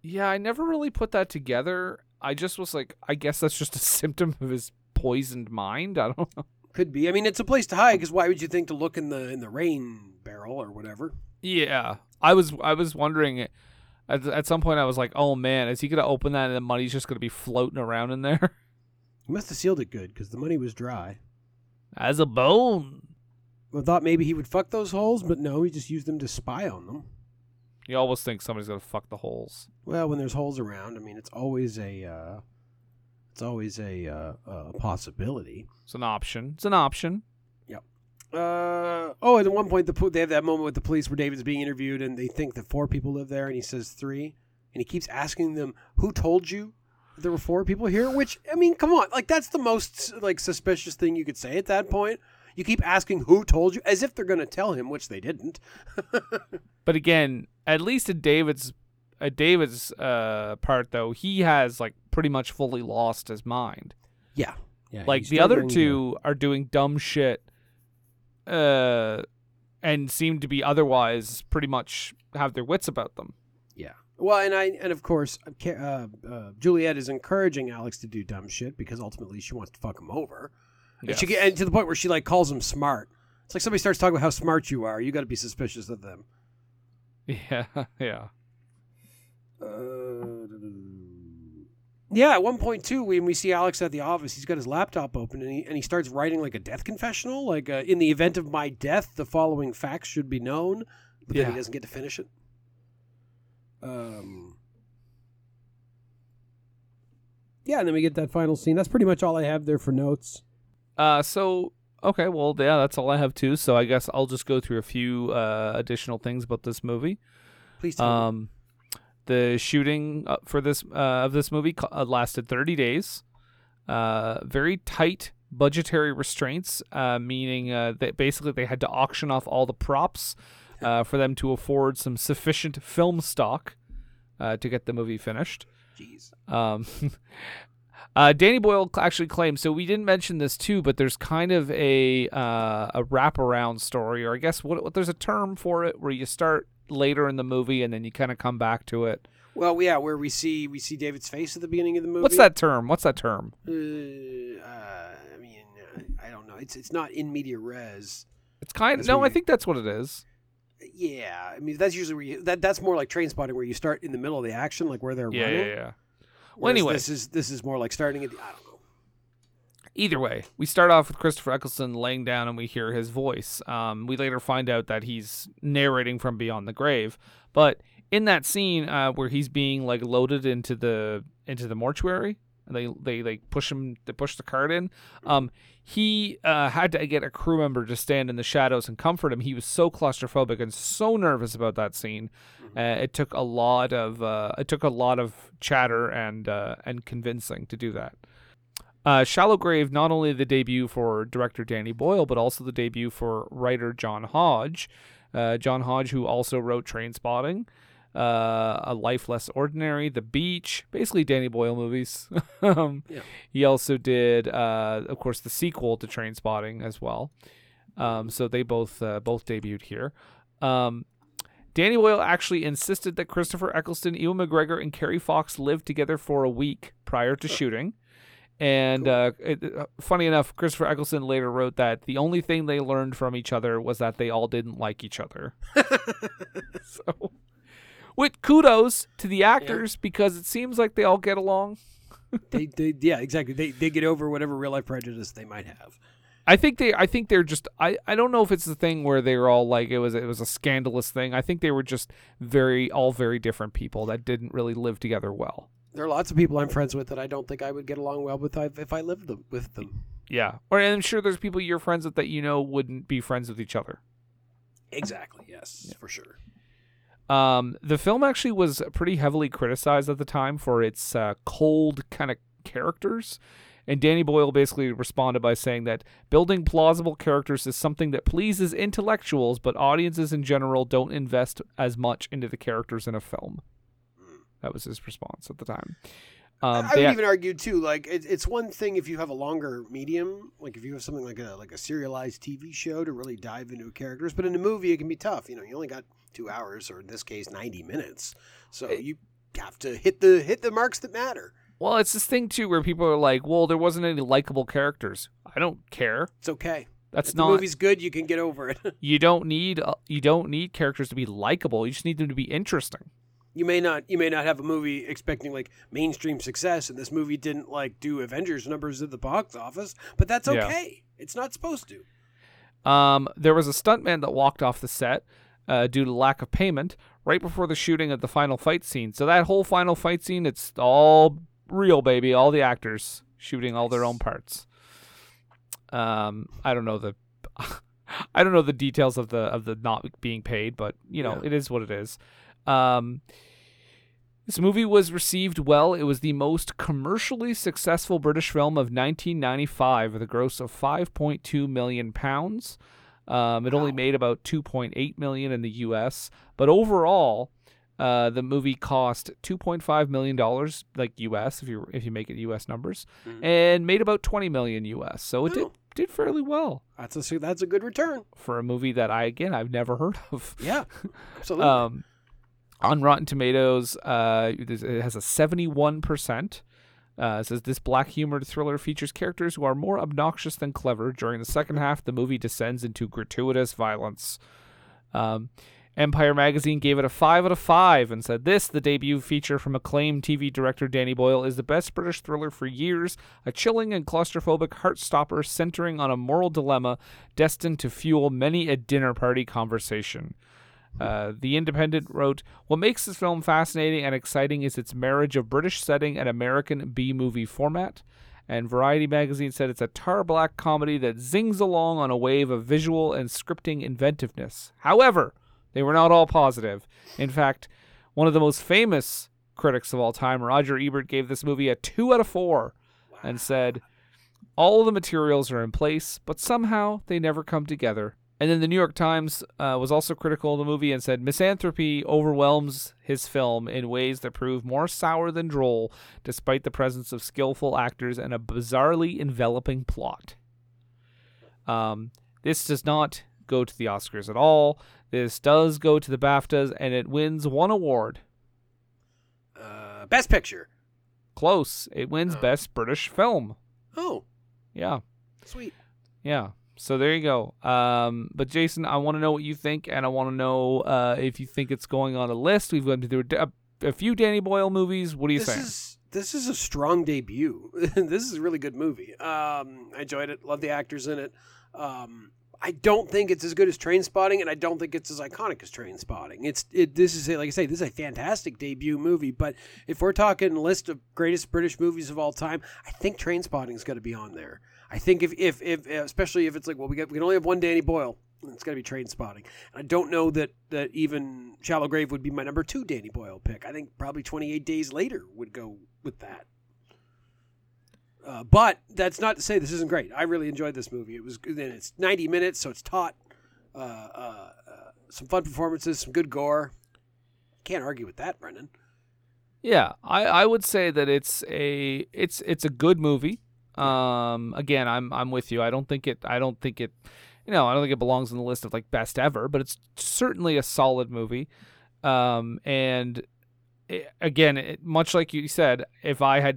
Yeah, I never really put that together. I just was like, I guess that's just a symptom of his poisoned mind. I don't know. Could be. I mean, it's a place to hide, because why would you think to look in the rain barrel or whatever? Yeah. I was wondering... At some point, I was like, oh, man, is he going to open that and the money's just going to be floating around in there? He must have sealed it good, because the money was dry. As a bone. I thought maybe he would fuck those holes, but no, he just used them to spy on them. You always think somebody's going to fuck the holes. Well, when there's holes around, I mean, it's always a possibility. It's an option. And at one point, they have that moment with the police where David's being interviewed, and they think that 4 people live there, and he says 3, and he keeps asking them, "Who told you there were 4 people here?" Which, I mean, come on, like that's the most like suspicious thing you could say at that point. You keep asking, "Who told you?" as if they're going to tell him, which they didn't. But again, at least in David's part, though, he has like pretty much fully lost his mind. Yeah like the other two are doing dumb shit. And seem to be otherwise pretty much have their wits about them. Yeah. Well, and of course, Juliet is encouraging Alex to do dumb shit because ultimately she wants to fuck him over. Yes. And to the point where she like calls him smart. It's like somebody starts talking about how smart you are. You got to be suspicious of them. Yeah. Yeah. Yeah, at one point, too, when we see Alex at the office, he's got his laptop open, and he starts writing, like, a death confessional. Like, in the event of my death, the following facts should be known. But then he doesn't get to finish it. Yeah, and then we get that final scene. That's pretty much all I have there for notes. Okay, well, yeah, that's all I have, too. So I guess I'll just go through a few additional things about this movie. Please tell me. The shooting for this of this movie lasted 30 days. Very tight budgetary restraints, meaning that basically they had to auction off all the props for them to afford some sufficient film stock to get the movie finished. Jeez. Danny Boyle actually claims, so we didn't mention this too, but there's kind of a wraparound story, or I guess what there's a term for it where you start later in the movie and then you kind of come back to it. Well, yeah, where we see David's face at the beginning of the movie. What's that term? I mean, I don't know. It's not in media res. It's kind of I think that's what it is. Yeah, I mean that's usually where that's more like Trainspotting, where you start in the middle of the action, like where they're running. Yeah. Well, anyway, this is more like starting at the. I don't know. Either way, we start off with Christopher Eccleston laying down and we hear his voice. We later find out that he's narrating from beyond the grave. But in that scene where he's being like loaded into the mortuary, and they push him to push the cart in, he had to get a crew member to stand in the shadows and comfort him. He was so claustrophobic and so nervous about that scene. It took a lot of chatter and convincing to do that. Shallow Grave, not only the debut for director Danny Boyle, but also the debut for writer John Hodge. John Hodge, who also wrote Trainspotting, A Life Less Ordinary, The Beach, basically Danny Boyle movies. He also did, of course, the sequel to Trainspotting as well. So they both debuted here. Danny Boyle actually insisted that Christopher Eccleston, Ewan McGregor, and Carrie Fox lived together for a week prior to shooting. And cool. Funny enough, Christopher Eccleston later wrote that the only thing they learned from each other was that they all didn't like each other. So, with kudos to the actors because it seems like they all get along. they exactly. They get over whatever real life prejudice they might have. I think they're just. I don't know if it's the thing where they were all like it was a scandalous thing. I think they were just all very different people that didn't really live together well. There are lots of people I'm friends with that I don't think I would get along well with if I lived with them. Yeah. Or I'm sure there's people you're friends with that you know wouldn't be friends with each other. Exactly. Yes, for sure. The film actually was pretty heavily criticized at the time for its cold kind of characters. And Danny Boyle basically responded by saying that building plausible characters is something that pleases intellectuals, but audiences in general don't invest as much into the characters in a film. That was his response at the time. I would even argue too, like it's one thing if you have a longer medium, like if you have something like a serialized TV show to really dive into characters, but in a movie it can be tough. You know, you only got 2 hours, or in this case, 90 minutes. So you have to hit the marks that matter. Well, it's this thing, too, where people are like, well, there wasn't any likable characters. I don't care. It's okay. That's if not, the movie's good, you can get over it. you don't need characters to be likable. You just need them to be interesting. You may not have a movie expecting like mainstream success, and this movie didn't like do Avengers numbers at the box office, but that's okay. Yeah. It's not supposed to. There was a stuntman that walked off the set due to lack of payment right before the shooting of the final fight scene. So that whole final fight scene, it's all real, baby. All the actors shooting all their own parts. I don't know the details of the not being paid, but you know, it is what it is. This movie was received well. It was the most commercially successful British film of 1995 with a gross of £5.2 million. It only made about 2.8 million in the US, but overall, the movie cost $2.5 million, like US, if you make it US numbers, and made about 20 million US. So it did fairly well. That's a good return for a movie that I've never heard of. Yeah, absolutely. On Rotten Tomatoes, it has a 71%. It says this black humored thriller features characters who are more obnoxious than clever. During the second half, the movie descends into gratuitous violence. Empire Magazine gave it a 5 out of 5 and said, "This, the debut feature from acclaimed TV director Danny Boyle, is the best British thriller for years, a chilling and claustrophobic heartstopper centering on a moral dilemma destined to fuel many a dinner party conversation." The Independent wrote, "What makes this film fascinating and exciting is its marriage of British setting and American B-movie format." And Variety Magazine said it's a tar-black comedy that zings along on a wave of visual and scripting inventiveness. However, they were not all positive. In fact, one of the most famous critics of all time, Roger Ebert, gave this movie a 2 out of 4 and said, "All the materials are in place, but somehow they never come together." And then the New York Times was also critical of the movie and said, "Misanthropy overwhelms his film in ways that prove more sour than droll, despite the presence of skillful actors and a bizarrely enveloping plot." This does not go to the Oscars at all. This does go to the BAFTAs, and it wins one award. Best Picture. Close. It wins Best British Film. Oh. Yeah. Sweet. Yeah. So there you go. But Jason, I want to know what you think, and I want to know if you think it's going on a list. We've gone through a few Danny Boyle movies. What do you think? This is a strong debut. This is a really good movie. I enjoyed it. Love the actors in it. I don't think it's as good as Trainspotting, and I don't think it's as iconic as Trainspotting. This is a fantastic debut movie, but if we're talking list of greatest British movies of all time, I think Trainspotting is going to be on there. I think if especially if it's like, well, we can only have one Danny Boyle, it's going to be Trainspotting. And I don't know that even Shallow Grave would be my number 2 Danny Boyle pick. I think probably 28 Days Later would go with that. But that's not to say this isn't great. I really enjoyed this movie. It was good, and it's 90 minutes, so it's taut. Some fun performances, some good gore. Can't argue with that, Brendan. Yeah, I would say that it's a good movie. Again, I'm with you. I don't think it belongs on the list of like best ever, but it's certainly a solid movie. Much like you said, if I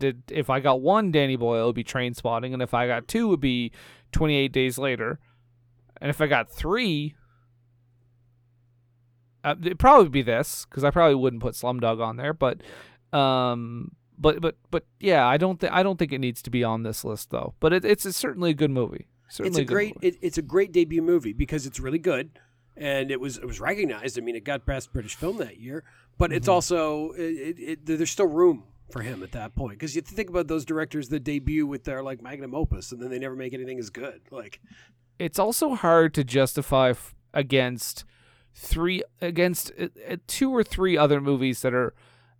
got 1 Danny Boyle, it would be Trainspotting, and if I got 2, it would be 28 Days Later, and if I got 3, it'd probably be this, because I probably wouldn't put Slumdog on there. But yeah, I don't think it needs to be on this list though. But it's certainly a good movie. It's a great debut movie because it's really good. And it was recognized. I mean, it got Best British Film that year, but it's also there's still room for him at that point, because you think about those directors that debut with their like magnum opus and then they never make anything as good. Like, it's also hard to justify against 2 or 3 other movies that are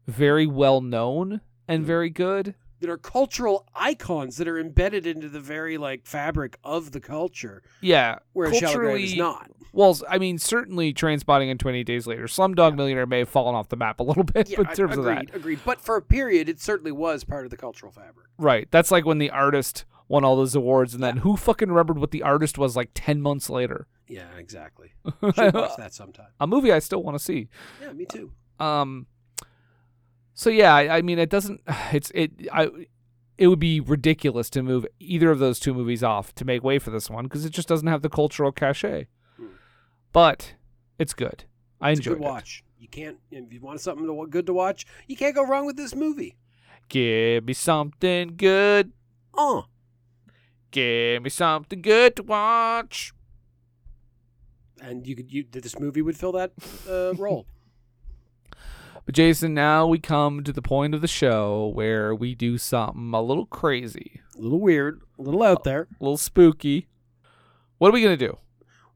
very well known and very good, that are cultural icons that are embedded into the very like fabric of the culture. Yeah, whereas Shallow Grave is not. Well, I mean, certainly Trainspotting and 28 Days Later, Slumdog Millionaire may have fallen off the map a little bit in terms of that. Agreed. But for a period, it certainly was part of the cultural fabric. Right. That's like when the artist won all those awards, and then who fucking remembered what the artist was like 10 months later? Yeah, exactly. Should watch that sometime. A movie I still want to see. Yeah, me too. So yeah, I mean, it doesn't. It would be ridiculous to move either of those two movies off to make way for this one because it just doesn't have the cultural cachet. But it's good. I enjoyed it. Watch. You can't. If you want something good to watch, you can't go wrong with this movie. Give me something good. Give me something good to watch. And this movie would fill that role. But Jason, now we come to the point of the show where we do something a little crazy, a little weird, a little out there, a little spooky. What are we going to do?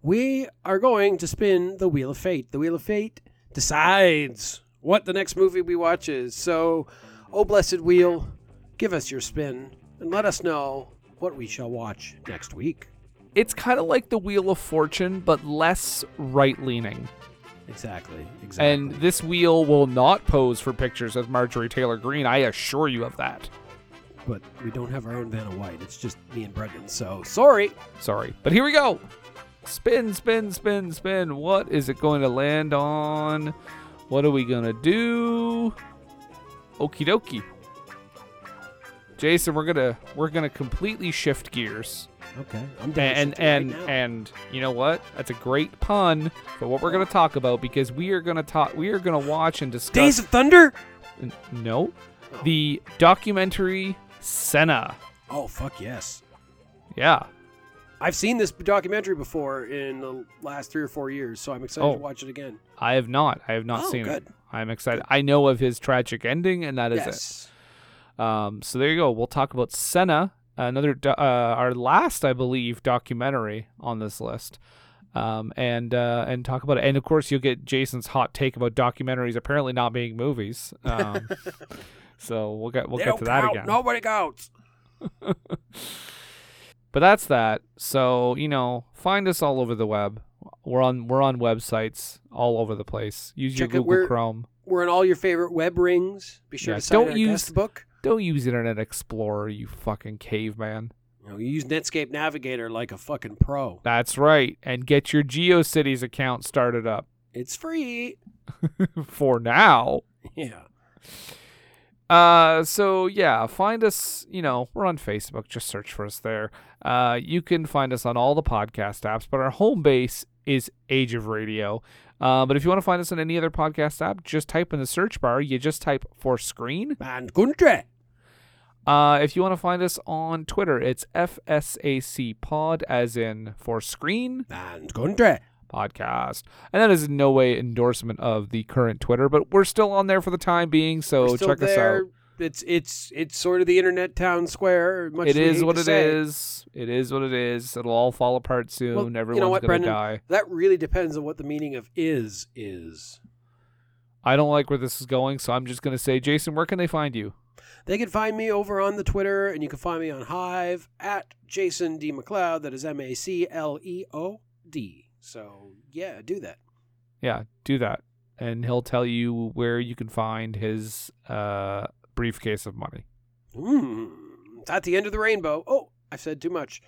We are going to spin the Wheel of Fate. The Wheel of Fate decides what the next movie we watch is. So, oh blessed wheel, give us your spin and let us know what we shall watch next week. It's kind of like the Wheel of Fortune, but less right-leaning. Exactly. And this wheel will not pose for pictures of Marjorie Taylor Greene. I assure you of that. But we don't have our own Vanna White. It's just me and Brendan. So sorry. But here we go. Spin, spin, spin, spin. What is it going to land on? What are we going to do? Okie dokie. Jason, we're gonna completely shift gears. Okay. I'm down and you know what? That's a great pun for what we're gonna talk about because we are gonna watch and discuss Days of Thunder? No. Oh. The documentary Senna. Oh fuck yes. Yeah. I've seen this documentary before in the last 3 or 4 years, so I'm excited to watch it again. I have not seen it. I'm excited. I know of his tragic ending and that is it. So there you go. We'll talk about Senna, our last, I believe, documentary on this list, and talk about it. And of course, you'll get Jason's hot take about documentaries apparently not being movies. So we'll get to that again. Nobody counts. But that's that. So find us all over the web. We're on websites all over the place. Use your Google Chrome. We're in all your favorite web rings. Be sure to sign our guest book. Don't use Internet Explorer, you fucking caveman. You use Netscape Navigator like a fucking pro. That's right. And get your GeoCities account started up. It's free. For now. Yeah. Find us, we're on Facebook. Just search for us there. You can find us on all the podcast apps, but our home base is Age of Radio. But if you want to find us on any other podcast app, just type in the search bar. You just type For Screen and Country. If you want to find us on Twitter, it's FSAC Pod, as in For Screen and Country Podcast. And that is in no way endorsement of the current Twitter, but we're still on there for the time being. So check us out. It's sort of the internet town square. Much it is what it is. It is what it is. It'll all fall apart soon. Well, everyone's going to die. That really depends on what the meaning of is. I don't like where this is going, so I'm just going to say, Jason, where can they find you? They can find me over on the Twitter, and you can find me on Hive at Jason D. McLeod. That is MacLeod. So, yeah, do that. Yeah, do that. And he'll tell you where you can find his... briefcase of money. It's at the end of the rainbow. Oh, I've said too much.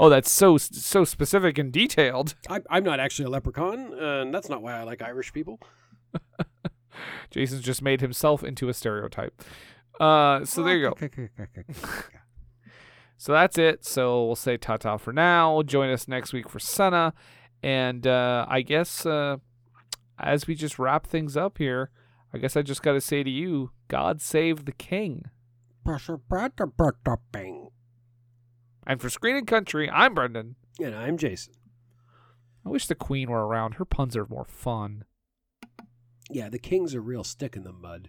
Oh, that's so specific and detailed. I'm not actually a leprechaun, and that's not why I like Irish people. Jason's just made himself into a stereotype. So there you go. So that's it. So we'll say ta-ta for now. Join us next week for Senna. And I guess as we just wrap things up here, I guess I just got to say to you, God save the king. And for Screen and Country, I'm Brendan. And I'm Jason. I wish the queen were around. Her puns are more fun. Yeah, the king's a real stick in the mud.